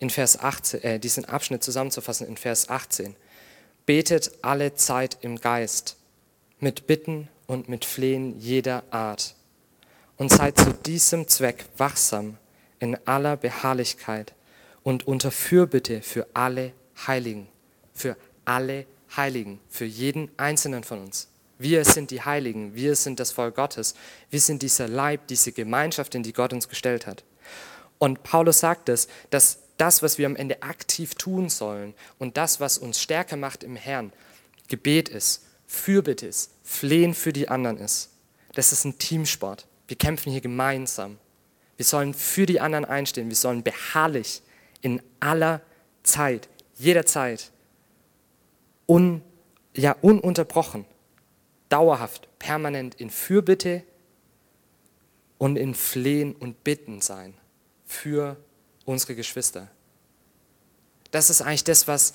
in Vers achtzehn, äh, diesen Abschnitt zusammenzufassen in Vers achtzehn. Betet alle Zeit im Geist, mit Bitten und mit Flehen jeder Art. Und seid zu diesem Zweck wachsam in aller Beharrlichkeit. Und unter Fürbitte für alle Heiligen, für alle Heiligen, für jeden Einzelnen von uns. Wir sind die Heiligen, wir sind das Volk Gottes, wir sind dieser Leib, diese Gemeinschaft, in die Gott uns gestellt hat. Und Paulus sagt es, dass das, was wir am Ende aktiv tun sollen und das, was uns stärker macht im Herrn, Gebet ist, Fürbitte ist, Flehen für die anderen ist. Das ist ein Teamsport. Wir kämpfen hier gemeinsam. Wir sollen für die anderen einstehen, wir sollen beharrlich in aller Zeit, jederzeit, un, ja, ununterbrochen, dauerhaft, permanent in Fürbitte und in Flehen und Bitten sein für unsere Geschwister. Das ist eigentlich das, was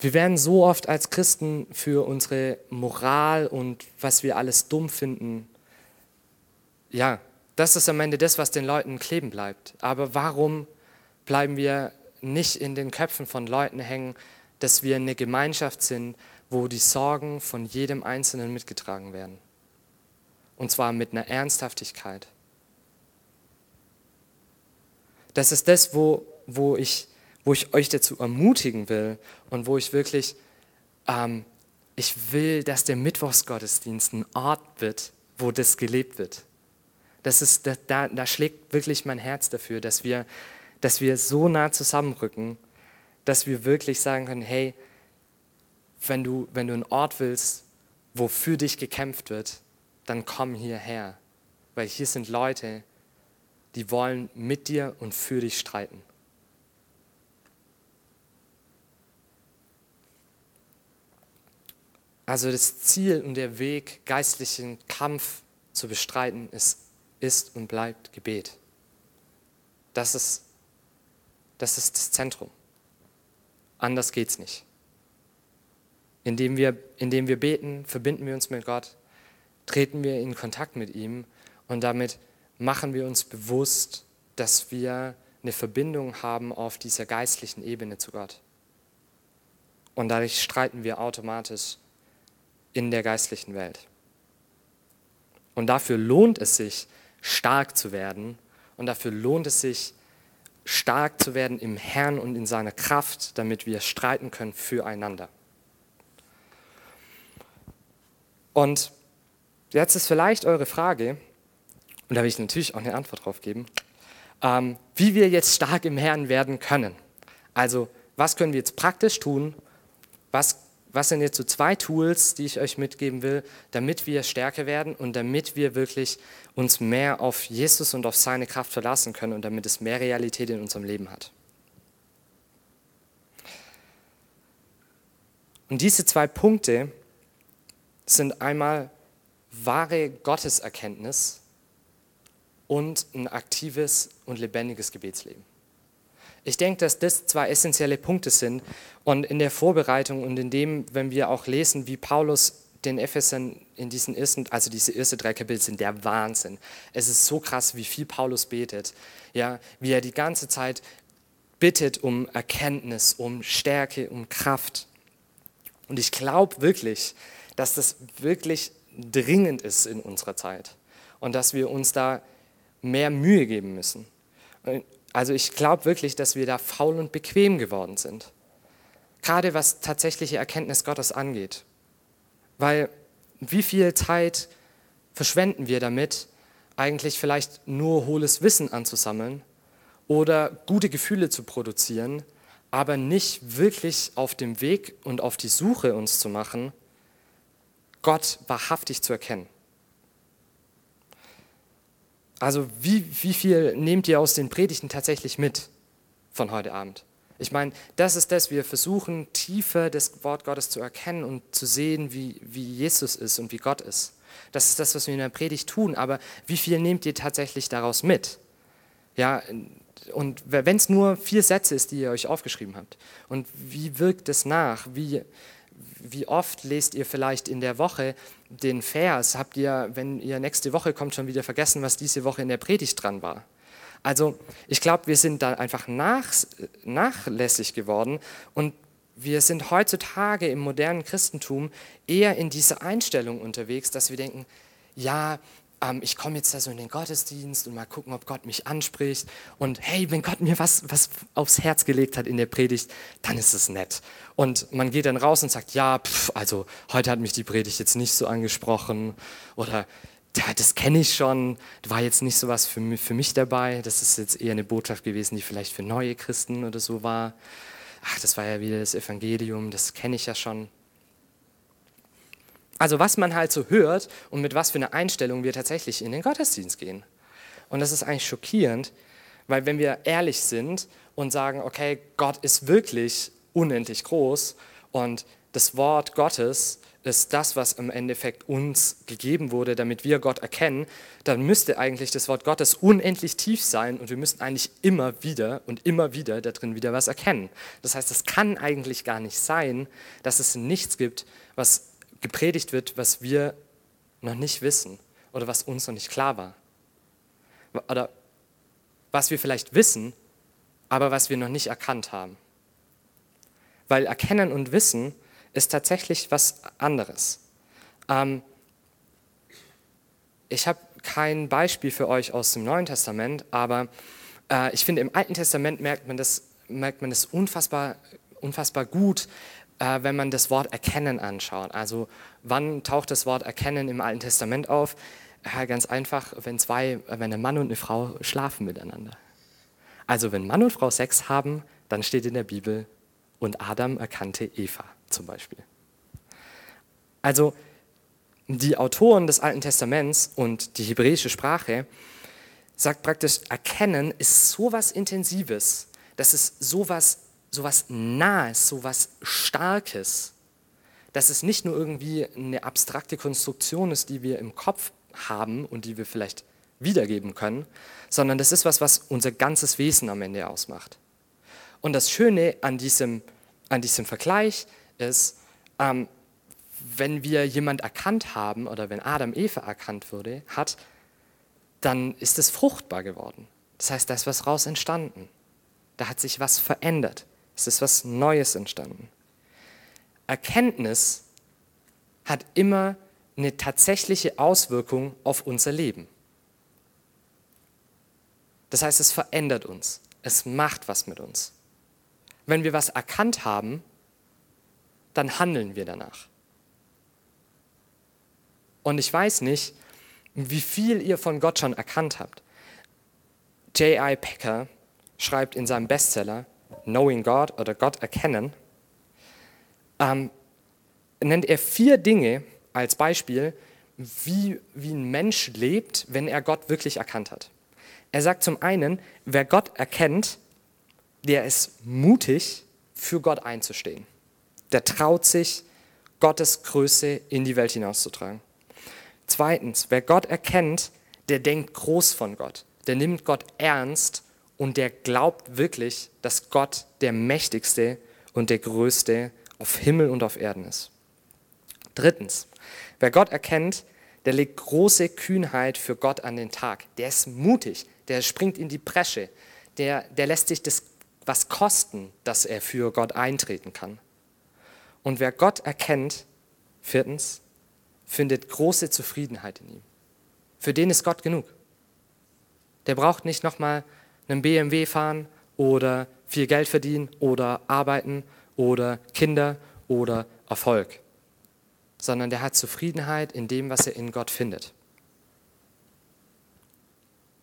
wir werden so oft als Christen für unsere Moral und was wir alles dumm finden, ja, das ist am Ende das, was den Leuten kleben bleibt. Aber warum bleiben wir nicht in den Köpfen von Leuten hängen, dass wir eine Gemeinschaft sind, wo die Sorgen von jedem Einzelnen mitgetragen werden. Und zwar mit einer Ernsthaftigkeit. Das ist das, wo, wo, ich, wo ich euch dazu ermutigen will und wo ich wirklich, ähm, ich will, dass der Mittwochsgottesdienst ein Ort wird, wo das gelebt wird. Das ist, da, da schlägt wirklich mein Herz dafür, dass wir dass wir so nah zusammenrücken, dass wir wirklich sagen können, hey, wenn du, wenn du einen Ort willst, wo für dich gekämpft wird, dann komm hierher. Weil hier sind Leute, die wollen mit dir und für dich streiten. Also das Ziel und der Weg, geistlichen Kampf zu bestreiten, ist, ist und bleibt Gebet. Das ist, das ist das Zentrum. Anders geht's nicht. Indem wir, indem wir beten, verbinden wir uns mit Gott, treten wir in Kontakt mit ihm und damit machen wir uns bewusst, dass wir eine Verbindung haben auf dieser geistlichen Ebene zu Gott. Und dadurch streiten wir automatisch in der geistlichen Welt. Und dafür lohnt es sich, stark zu werden. Und dafür lohnt es sich, stark zu werden im Herrn und in seiner Kraft, damit wir streiten können füreinander. Und jetzt ist vielleicht eure Frage, und da will ich natürlich auch eine Antwort drauf geben, ähm, wie wir jetzt stark im Herrn werden können. Also, was können wir jetzt praktisch tun? Was Was sind jetzt so zwei Tools, die ich euch mitgeben will, damit wir stärker werden und damit wir wirklich uns mehr auf Jesus und auf seine Kraft verlassen können und damit es mehr Realität in unserem Leben hat. Und diese zwei Punkte sind einmal wahre Gotteserkenntnis und ein aktives und lebendiges Gebetsleben. Ich denke, dass das zwei essentielle Punkte sind und in der Vorbereitung und in dem, wenn wir auch lesen, wie Paulus den Ephesern in diesen ersten, also diese ersten drei Kapitel sind der Wahnsinn. Es ist so krass, wie viel Paulus betet, ja, wie er die ganze Zeit bittet um Erkenntnis, um Stärke, um Kraft. Und ich glaube wirklich, dass das wirklich dringend ist in unserer Zeit und dass wir uns da mehr Mühe geben müssen. Also ich glaube wirklich, dass wir da faul und bequem geworden sind. Gerade was tatsächliche Erkenntnis Gottes angeht. Weil wie viel Zeit verschwenden wir damit, eigentlich vielleicht nur hohles Wissen anzusammeln oder gute Gefühle zu produzieren, aber nicht wirklich auf dem Weg und auf die Suche uns zu machen, Gott wahrhaftig zu erkennen. Also wie, wie viel nehmt ihr aus den Predigten tatsächlich mit von heute Abend? Ich meine, das ist das, wir versuchen, tiefer das Wort Gottes zu erkennen und zu sehen, wie, wie Jesus ist und wie Gott ist. Das ist das, was wir in der Predigt tun, aber wie viel nehmt ihr tatsächlich daraus mit? Ja, und wenn es nur vier Sätze ist, die ihr euch aufgeschrieben habt, und wie wirkt es nach? Wie... Wie oft lest ihr vielleicht in der Woche den Vers? Habt ihr, wenn ihr nächste Woche kommt, schon wieder vergessen, was diese Woche in der Predigt dran war? Also ich glaube, wir sind da einfach nach, nachlässig geworden und wir sind heutzutage im modernen Christentum eher in dieser Einstellung unterwegs, dass wir denken, ja, ähm, ich komme jetzt da so in den Gottesdienst und mal gucken, ob Gott mich anspricht und hey, wenn Gott mir was, was aufs Herz gelegt hat in der Predigt, dann ist es nett. Und man geht dann raus und sagt, ja, pf, also heute hat mich die Predigt jetzt nicht so angesprochen oder ja, das kenne ich schon, war jetzt nicht so was für mich, für mich dabei, das ist jetzt eher eine Botschaft gewesen, die vielleicht für neue Christen oder so war. Ach, das war ja wieder das Evangelium, das kenne ich ja schon. Also was man halt so hört und mit was für einer Einstellung wir tatsächlich in den Gottesdienst gehen. Und das ist eigentlich schockierend, weil wenn wir ehrlich sind und sagen, okay, Gott ist wirklich unendlich groß und das Wort Gottes ist das, was im Endeffekt uns gegeben wurde, damit wir Gott erkennen, dann müsste eigentlich das Wort Gottes unendlich tief sein und wir müssten eigentlich immer wieder und immer wieder da drin wieder was erkennen. Das heißt, es kann eigentlich gar nicht sein, dass es nichts gibt, was gepredigt wird, was wir noch nicht wissen oder was uns noch nicht klar war. Oder was wir vielleicht wissen, aber was wir noch nicht erkannt haben. Weil Erkennen und Wissen ist tatsächlich was anderes. Ähm, ich habe kein Beispiel für euch aus dem Neuen Testament, aber äh, ich finde, im Alten Testament merkt man das, merkt man das unfassbar, unfassbar gut, äh, wenn man das Wort Erkennen anschaut. Also wann taucht das Wort Erkennen im Alten Testament auf? Äh, ganz einfach, wenn zwei, wenn ein Mann und eine Frau schlafen miteinander. Also wenn Mann und Frau Sex haben, dann steht in der Bibel, und Adam erkannte Eva zum Beispiel. Also die Autoren des Alten Testaments und die hebräische Sprache sagt praktisch, erkennen ist sowas Intensives, das ist sowas, sowas Nahes, sowas Starkes, dass es nicht nur irgendwie eine abstrakte Konstruktion ist, die wir im Kopf haben und die wir vielleicht wiedergeben können, sondern das ist was, was unser ganzes Wesen am Ende ausmacht. Und das Schöne an diesem, an diesem Vergleich ist, ähm, wenn wir jemand erkannt haben oder wenn Adam Eva erkannt wurde, hat, dann ist es fruchtbar geworden. Das heißt, da ist was raus entstanden. Da hat sich was verändert. Es ist was Neues entstanden. Erkenntnis hat immer eine tatsächliche Auswirkung auf unser Leben. Das heißt, es verändert uns. Es macht was mit uns. Wenn wir was erkannt haben, dann handeln wir danach. Und ich weiß nicht, wie viel ihr von Gott schon erkannt habt. J I Packer schreibt in seinem Bestseller Knowing God oder Gott erkennen, ähm, nennt er vier Dinge als Beispiel, wie, wie ein Mensch lebt, wenn er Gott wirklich erkannt hat. Er sagt zum einen, wer Gott erkennt, der ist mutig, für Gott einzustehen. Der traut sich, Gottes Größe in die Welt hinauszutragen. Zweitens, wer Gott erkennt, der denkt groß von Gott, der nimmt Gott ernst und der glaubt wirklich, dass Gott der Mächtigste und der Größte auf Himmel und auf Erden ist. Drittens, wer Gott erkennt, der legt große Kühnheit für Gott an den Tag, der ist mutig, der springt in die Bresche, der, der lässt sich das was kosten, dass er für Gott eintreten kann. Und wer Gott erkennt, viertens, findet große Zufriedenheit in ihm. Für den ist Gott genug. Der braucht nicht nochmal einen B M W fahren oder viel Geld verdienen oder arbeiten oder Kinder oder Erfolg, sondern der hat Zufriedenheit in dem, was er in Gott findet.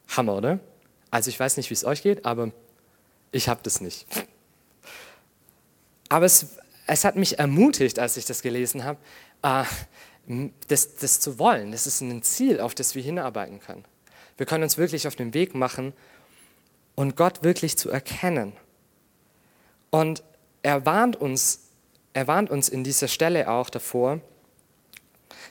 Hammer, oder? Also ich weiß nicht, wie es euch geht, aber ich habe das nicht. Aber es, es hat mich ermutigt, als ich das gelesen habe, äh, Das, das zu wollen, das ist ein Ziel, auf das wir hinarbeiten können. Wir können uns wirklich auf den Weg machen und Gott wirklich zu erkennen. Und er warnt uns, er warnt uns in dieser Stelle auch davor,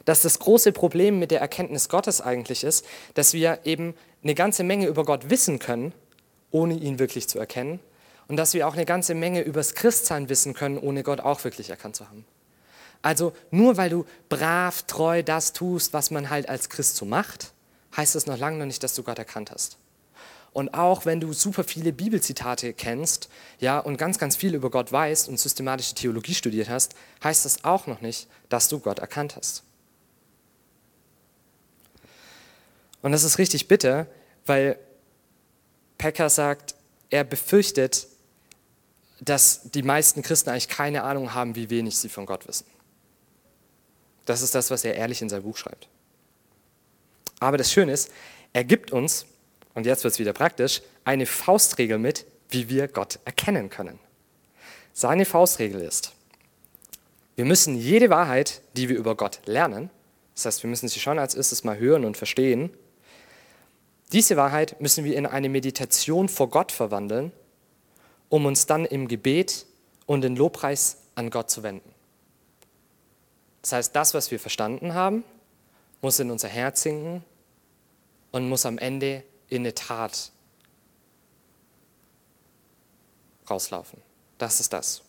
dass das große Problem mit der Erkenntnis Gottes eigentlich ist, dass wir eben eine ganze Menge über Gott wissen können, ohne ihn wirklich zu erkennen. Und dass wir auch eine ganze Menge über das Christsein wissen können, ohne Gott auch wirklich erkannt zu haben. Also nur weil du brav, treu das tust, was man halt als Christ so macht, heißt das noch lange noch nicht, dass du Gott erkannt hast. Und auch wenn du super viele Bibelzitate kennst, ja, und ganz, ganz viel über Gott weißt und systematische Theologie studiert hast, heißt das auch noch nicht, dass du Gott erkannt hast. Und das ist richtig bitter, weil Packer sagt, er befürchtet, dass die meisten Christen eigentlich keine Ahnung haben, wie wenig sie von Gott wissen. Das ist das, was er ehrlich in sein Buch schreibt. Aber das Schöne ist, er gibt uns, und jetzt wird es wieder praktisch, eine Faustregel mit, wie wir Gott erkennen können. Seine Faustregel ist, wir müssen jede Wahrheit, die wir über Gott lernen, das heißt, wir müssen sie schon als erstes mal hören und verstehen, diese Wahrheit müssen wir in eine Meditation vor Gott verwandeln, um uns dann im Gebet und in Lobpreis an Gott zu wenden. Das heißt, das, was wir verstanden haben, muss in unser Herz sinken und muss am Ende in eine Tat rauslaufen. Das ist das.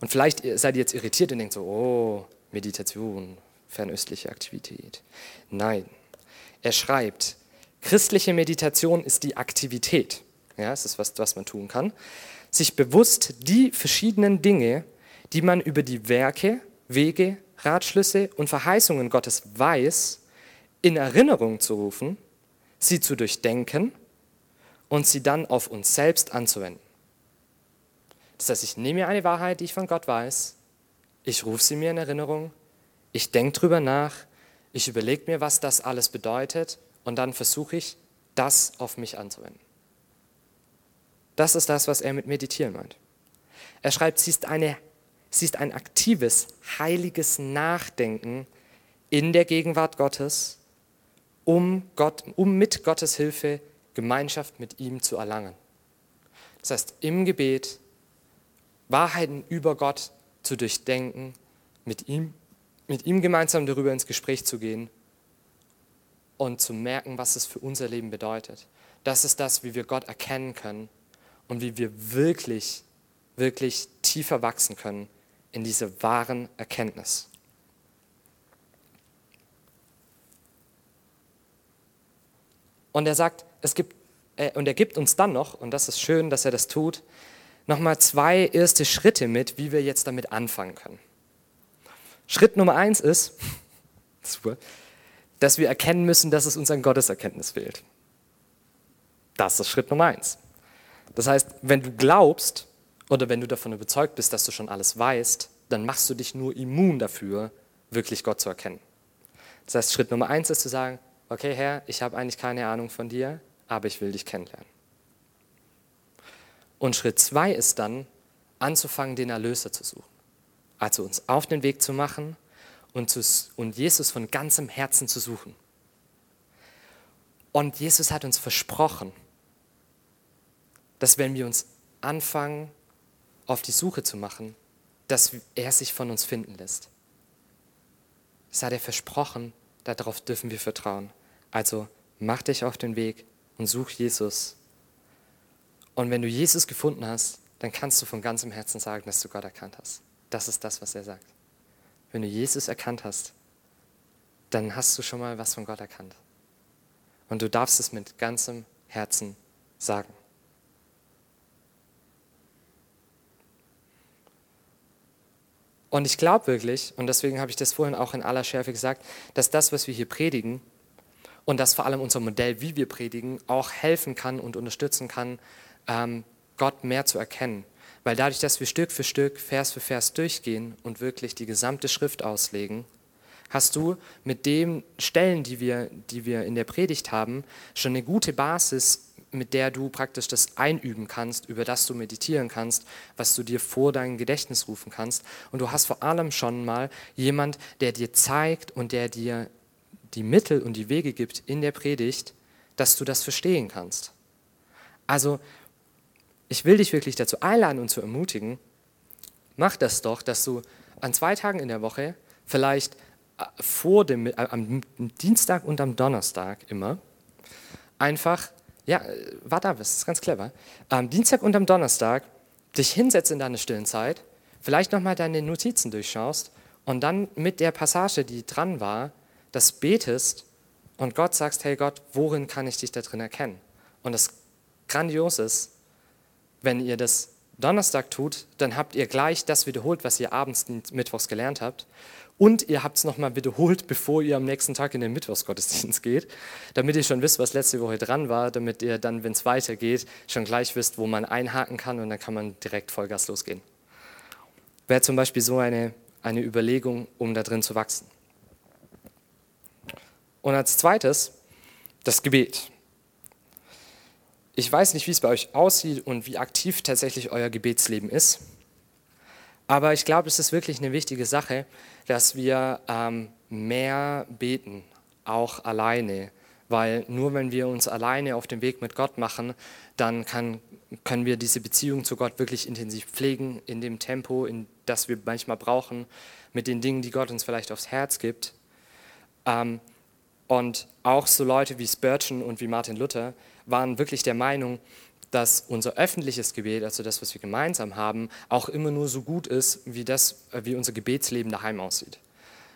Und vielleicht seid ihr jetzt irritiert und denkt so, oh, Meditation, fernöstliche Aktivität. Nein, er schreibt, christliche Meditation ist die Aktivität. Ja, es ist was, was man tun kann. Sich bewusst die verschiedenen Dinge, die man über die Werke, Wege, Ratschlüsse und Verheißungen Gottes weiß, in Erinnerung zu rufen, sie zu durchdenken und sie dann auf uns selbst anzuwenden. Das heißt, ich nehme mir eine Wahrheit, die ich von Gott weiß, ich rufe sie mir in Erinnerung, ich denke drüber nach, ich überlege mir, was das alles bedeutet und dann versuche ich, das auf mich anzuwenden. Das ist das, was er mit Meditieren meint. Er schreibt, sie ist eine Sie ist ein aktives, heiliges Nachdenken in der Gegenwart Gottes, um, Gott, um mit Gottes Hilfe Gemeinschaft mit ihm zu erlangen. Das heißt, im Gebet Wahrheiten über Gott zu durchdenken, mit ihm, mit ihm gemeinsam darüber ins Gespräch zu gehen und zu merken, was es für unser Leben bedeutet. Das ist das, wie wir Gott erkennen können und wie wir wirklich, wirklich tiefer wachsen können in diese wahren Erkenntnis. Und er sagt, es gibt, äh, und er gibt uns dann noch, und das ist schön, dass er das tut, nochmal zwei erste Schritte mit, wie wir jetzt damit anfangen können. Schritt Nummer eins ist, dass wir erkennen müssen, dass es uns an Gotteserkenntnis fehlt. Das ist Schritt Nummer eins. Das heißt, wenn du glaubst oder wenn du davon überzeugt bist, dass du schon alles weißt, dann machst du dich nur immun dafür, wirklich Gott zu erkennen. Das heißt, Schritt Nummer eins ist zu sagen, okay, Herr, ich habe eigentlich keine Ahnung von dir, aber ich will dich kennenlernen. Und Schritt zwei ist dann, anzufangen, den Erlöser zu suchen. Also uns auf den Weg zu machen und, zu, und Jesus von ganzem Herzen zu suchen. Und Jesus hat uns versprochen, dass wenn wir uns anfangen, auf die Suche zu machen, dass er sich von uns finden lässt. Das hat er versprochen, darauf dürfen wir vertrauen. Also mach dich auf den Weg und such Jesus. Und wenn du Jesus gefunden hast, dann kannst du von ganzem Herzen sagen, dass du Gott erkannt hast. Das ist das, was er sagt. Wenn du Jesus erkannt hast, dann hast du schon mal was von Gott erkannt. Und du darfst es mit ganzem Herzen sagen. Und ich glaube wirklich, und deswegen habe ich das vorhin auch in aller Schärfe gesagt, dass das, was wir hier predigen, und dass vor allem unser Modell, wie wir predigen, auch helfen kann und unterstützen kann, Gott mehr zu erkennen. Weil dadurch, dass wir Stück für Stück, Vers für Vers durchgehen und wirklich die gesamte Schrift auslegen, hast du mit den Stellen, die wir, die wir in der Predigt haben, schon eine gute Basis, mit der du praktisch das einüben kannst, über das du meditieren kannst, was du dir vor dein Gedächtnis rufen kannst. Und du hast vor allem schon mal jemand, der dir zeigt und der dir die Mittel und die Wege gibt in der Predigt, dass du das verstehen kannst. Also, ich will dich wirklich dazu einladen und zu ermutigen, mach das doch, dass du an zwei Tagen in der Woche, vielleicht vor dem, äh, am Dienstag und am Donnerstag immer, einfach, ja, warte ab, das ist ganz clever, am Dienstag und am Donnerstag dich hinsetzt in deine stillen Zeit, vielleicht nochmal deine Notizen durchschaust und dann mit der Passage, die dran war, das betest und Gott sagst, hey Gott, worin kann ich dich da drin erkennen? Und das grandios ist, wenn ihr das Donnerstag tut, dann habt ihr gleich das wiederholt, was ihr abends mittwochs gelernt habt. Und ihr habt es nochmal wiederholt, bevor ihr am nächsten Tag in den Mittwochsgottesdienst geht, damit ihr schon wisst, was letzte Woche dran war, damit ihr dann, wenn es weitergeht, schon gleich wisst, wo man einhaken kann und dann kann man direkt Vollgas losgehen. Wäre zum Beispiel so eine, eine Überlegung, um da drin zu wachsen. Und als zweites, das Gebet. Ich weiß nicht, wie es bei euch aussieht und wie aktiv tatsächlich euer Gebetsleben ist, aber ich glaube, es ist wirklich eine wichtige Sache, dass wir ähm, mehr beten, auch alleine, weil nur wenn wir uns alleine auf den Weg mit Gott machen, dann kann, können wir diese Beziehung zu Gott wirklich intensiv pflegen, in dem Tempo, in das wir manchmal brauchen, mit den Dingen, die Gott uns vielleicht aufs Herz gibt. Ähm, Und auch so Leute wie Spurgeon und wie Martin Luther waren wirklich der Meinung, dass unser öffentliches Gebet, also das, was wir gemeinsam haben, auch immer nur so gut ist, wie, das, wie unser Gebetsleben daheim aussieht.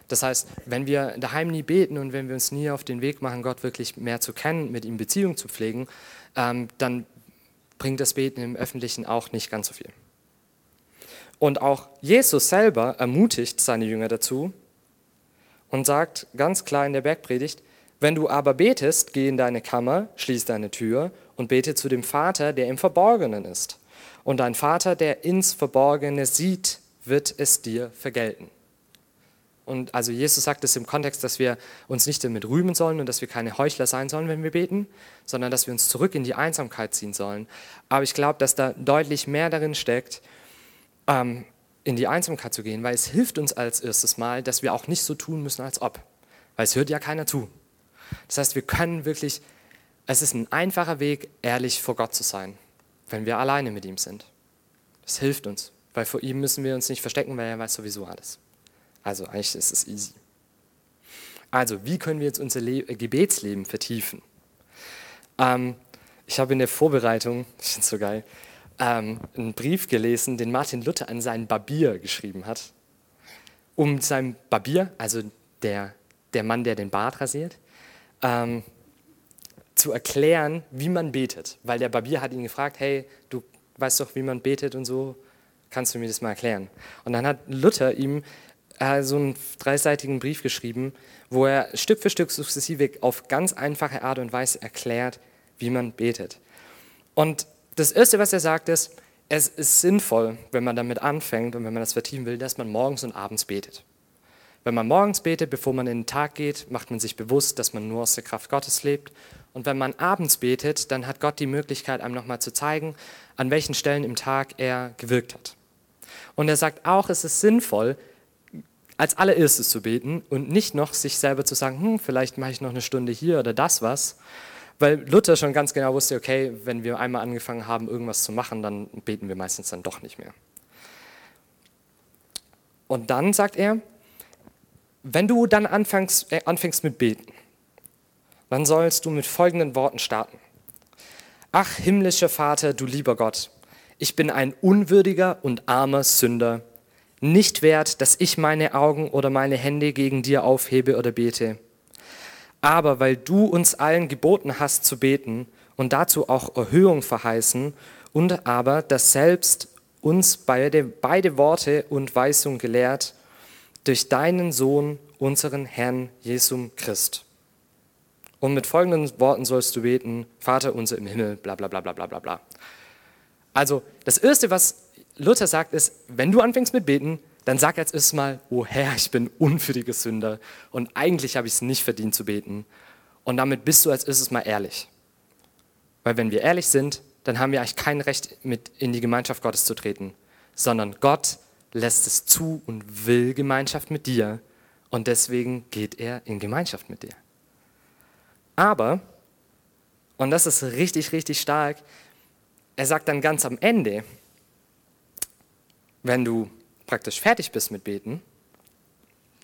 Das heißt, wenn wir daheim nie beten und wenn wir uns nie auf den Weg machen, Gott wirklich mehr zu kennen, mit ihm Beziehung zu pflegen, ähm, dann bringt das Beten im Öffentlichen auch nicht ganz so viel. Und auch Jesus selber ermutigt seine Jünger dazu, und sagt ganz klar in der Bergpredigt, wenn du aber betest, geh in deine Kammer, schließ deine Tür und bete zu dem Vater, der im Verborgenen ist. Und dein Vater, der ins Verborgene sieht, wird es dir vergelten. Und also Jesus sagt es im Kontext, dass wir uns nicht damit rühmen sollen und dass wir keine Heuchler sein sollen, wenn wir beten, sondern dass wir uns zurück in die Einsamkeit ziehen sollen. Aber ich glaube, dass da deutlich mehr darin steckt, ähm, in die Einsamkeit zu gehen, weil es hilft uns als erstes Mal, dass wir auch nicht so tun müssen, als ob. Weil es hört ja keiner zu. Das heißt, wir können wirklich, es ist ein einfacher Weg, ehrlich vor Gott zu sein, wenn wir alleine mit ihm sind. Das hilft uns, weil vor ihm müssen wir uns nicht verstecken, weil er weiß sowieso alles. Also eigentlich ist es easy. Also, wie können wir jetzt unser Le- Gebetsleben vertiefen? Ähm, ich habe in der Vorbereitung, ich finde es so geil, ähm, einen Brief gelesen, den Martin Luther an seinen Barbier geschrieben hat. Um seinen Barbier, also der, der Mann, der den Bart rasiert, ähm, zu erklären, wie man betet. Weil der Barbier hat ihn gefragt, hey, du weißt doch, wie man betet und so, kannst du mir das mal erklären? Und dann hat Luther ihm so einen dreiseitigen Brief geschrieben, wo er Stück für Stück sukzessive auf ganz einfache Art und Weise erklärt, wie man betet. Und das Erste, was er sagt, ist, es ist sinnvoll, wenn man damit anfängt und wenn man das vertiefen will, dass man morgens und abends betet. Wenn man morgens betet, bevor man in den Tag geht, macht man sich bewusst, dass man nur aus der Kraft Gottes lebt. Und wenn man abends betet, dann hat Gott die Möglichkeit, einem nochmal zu zeigen, an welchen Stellen im Tag er gewirkt hat. Und er sagt auch, es ist sinnvoll, als allererstes zu beten und nicht noch sich selber zu sagen, hm, vielleicht mache ich noch eine Stunde hier oder das was, weil Luther schon ganz genau wusste, okay, wenn wir einmal angefangen haben, irgendwas zu machen, dann beten wir meistens dann doch nicht mehr. Und dann sagt er, wenn du dann anfängst, äh, anfängst mit Beten, dann sollst du mit folgenden Worten starten. Ach, himmlischer Vater, du lieber Gott, ich bin ein unwürdiger und armer Sünder, nicht wert, dass ich meine Augen oder meine Hände gegen dir aufhebe oder bete. Aber weil du uns allen geboten hast zu beten und dazu auch Erhöhung verheißen und aber, dass selbst uns beide, beide Worte und Weisung gelehrt, durch deinen Sohn, unseren Herrn Jesum Christ. Und mit folgenden Worten sollst du beten, Vater unser im Himmel, bla bla bla bla bla bla. Also das Erste, was Luther sagt, ist, wenn du anfängst mit Beten, dann sag als erstes mal, oh Herr, ich bin unwürdiger Sünder und eigentlich habe ich es nicht verdient zu beten. Und damit bist du als erstes mal ehrlich. Weil wenn wir ehrlich sind, dann haben wir eigentlich kein Recht, mit in die Gemeinschaft Gottes zu treten, sondern Gott lässt es zu und will Gemeinschaft mit dir und deswegen geht er in Gemeinschaft mit dir. Aber, und das ist richtig, richtig stark, er sagt dann ganz am Ende, wenn du praktisch fertig bist mit Beten,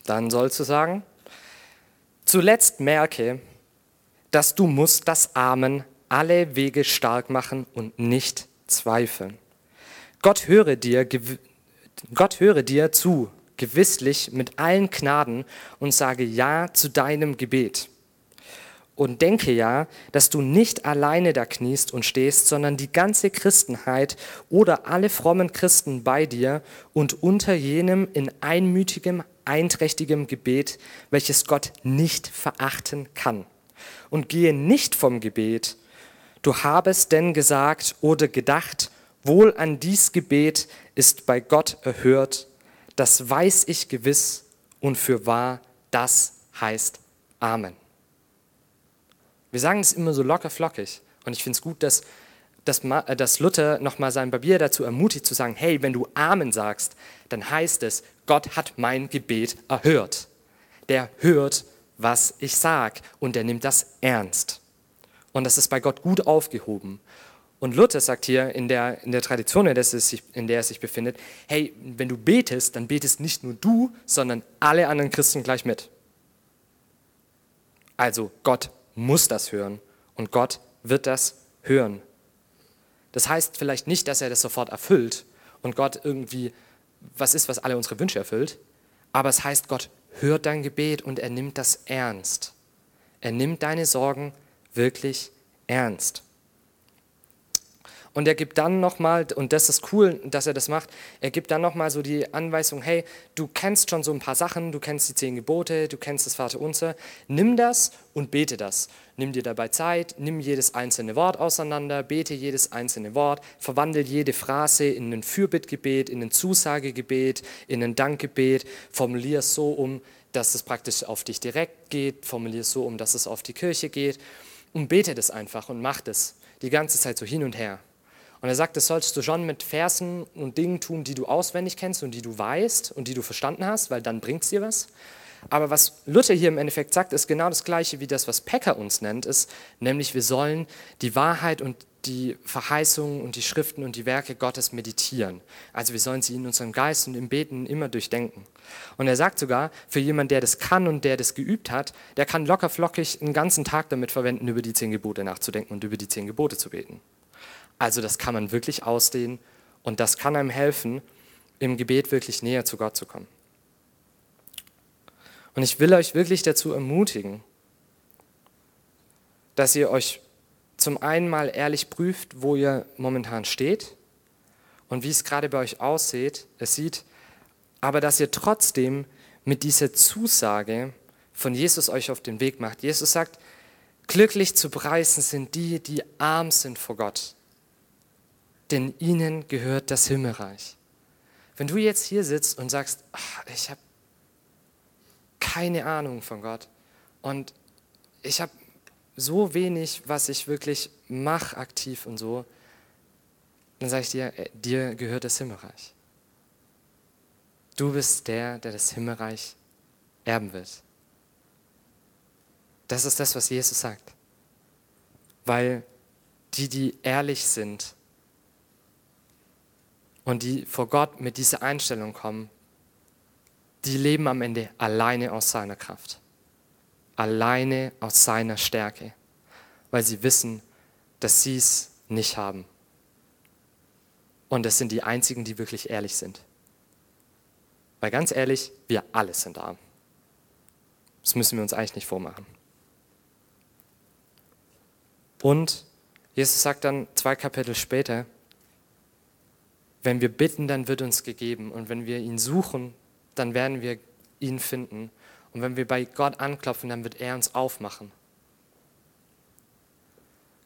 dann sollst du sagen, zuletzt merke, dass du musst das Amen alle Wege stark machen und nicht zweifeln. Gott höre dir, gew- Gott höre dir zu, gewisslich mit allen Gnaden und sage Ja zu deinem Gebet. Und denke ja, dass du nicht alleine da kniest und stehst, sondern die ganze Christenheit oder alle frommen Christen bei dir und unter jenem in einmütigem, einträchtigem Gebet, welches Gott nicht verachten kann. Und gehe nicht vom Gebet. Du habest denn gesagt oder gedacht, wohl an dies Gebet ist bei Gott erhört. Das weiß ich gewiss und für wahr, das heißt Amen. Wir sagen es immer so locker flockig und ich finde es gut, dass, dass, dass Luther nochmal seinen Barbier dazu ermutigt zu sagen, hey, wenn du Amen sagst, dann heißt es, Gott hat mein Gebet erhört. Der hört, was ich sage und der nimmt das ernst. Und das ist bei Gott gut aufgehoben. Und Luther sagt hier in der, in der Tradition, in der, es sich, in der er sich befindet, hey, wenn du betest, dann betest nicht nur du, sondern alle anderen Christen gleich mit. Also Gott muss das hören und Gott wird das hören. Das heißt vielleicht nicht, dass er das sofort erfüllt und Gott irgendwie was ist, was alle unsere Wünsche erfüllt, aber es heißt, Gott hört dein Gebet und er nimmt das ernst. Er nimmt deine Sorgen wirklich ernst. Und er gibt dann nochmal, und das ist cool, dass er das macht, er gibt dann nochmal so die Anweisung, hey, du kennst schon so ein paar Sachen, du kennst die zehn Gebote, du kennst das Vaterunser, nimm das und bete das. Nimm dir dabei Zeit, nimm jedes einzelne Wort auseinander, bete jedes einzelne Wort, verwandle jede Phrase in ein Fürbittgebet, in ein Zusagegebet, in ein Dankgebet, formulier es so um, dass es praktisch auf dich direkt geht, formulier es so um, dass es auf die Kirche geht und bete das einfach und mach das die ganze Zeit so hin und her. Und er sagt, das solltest du schon mit Versen und Dingen tun, die du auswendig kennst und die du weißt und die du verstanden hast, weil dann bringt es dir was. Aber was Luther hier im Endeffekt sagt, ist genau das Gleiche wie das, was Packer uns nennt, ist, nämlich wir sollen die Wahrheit und die Verheißungen und die Schriften und die Werke Gottes meditieren. Also wir sollen sie in unserem Geist und im Beten immer durchdenken. Und er sagt sogar, für jemanden, der das kann und der das geübt hat, der kann lockerflockig einen ganzen Tag damit verwenden, über die zehn Gebote nachzudenken und über die zehn Gebote zu beten. Also das kann man wirklich ausdehnen und das kann einem helfen, im Gebet wirklich näher zu Gott zu kommen. Und ich will euch wirklich dazu ermutigen, dass ihr euch zum einen mal ehrlich prüft, wo ihr momentan steht und wie es gerade bei euch aussieht, es sieht, aber dass ihr trotzdem mit dieser Zusage von Jesus euch auf den Weg macht. Jesus sagt, glücklich zu preisen sind die, die arm sind vor Gott, denn ihnen gehört das Himmelreich. Wenn du jetzt hier sitzt und sagst, ach, ich habe keine Ahnung von Gott und ich habe so wenig, was ich wirklich mache aktiv und so, dann sage ich dir, dir gehört das Himmelreich. Du bist der, der das Himmelreich erben wird. Das ist das, was Jesus sagt. Weil die, die ehrlich sind und die vor Gott mit dieser Einstellung kommen, die leben am Ende alleine aus seiner Kraft. Alleine aus seiner Stärke, weil sie wissen, dass sie es nicht haben. Und das sind die einzigen, die wirklich ehrlich sind. Weil ganz ehrlich, wir alle sind arm. Das müssen wir uns eigentlich nicht vormachen. Und Jesus sagt dann zwei Kapitel später, wenn wir bitten, dann wird uns gegeben. Und wenn wir ihn suchen, dann werden wir ihn finden. Und wenn wir bei Gott anklopfen, dann wird er uns aufmachen.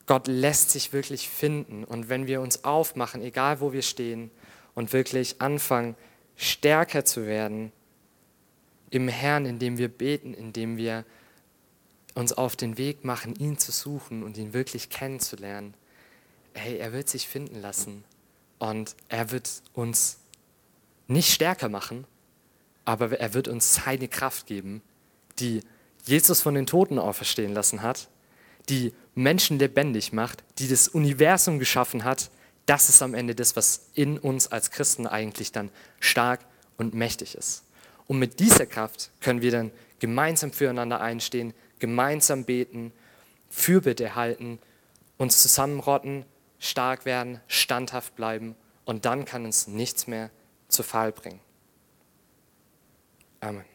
Gott lässt sich wirklich finden. Und wenn wir uns aufmachen, egal wo wir stehen, und wirklich anfangen, stärker zu werden im Herrn, indem wir beten, indem wir uns auf den Weg machen, ihn zu suchen und ihn wirklich kennenzulernen, hey, er wird sich finden lassen. Und er wird uns nicht stärker machen, aber er wird uns seine Kraft geben, die Jesus von den Toten auferstehen lassen hat, die Menschen lebendig macht, die das Universum geschaffen hat. Das ist am Ende das, was in uns als Christen eigentlich dann stark und mächtig ist. Und mit dieser Kraft können wir dann gemeinsam füreinander einstehen, gemeinsam beten, Fürbitte erhalten, uns zusammenrotten, stark werden, standhaft bleiben und dann kann uns nichts mehr zu Fall bringen. Amen.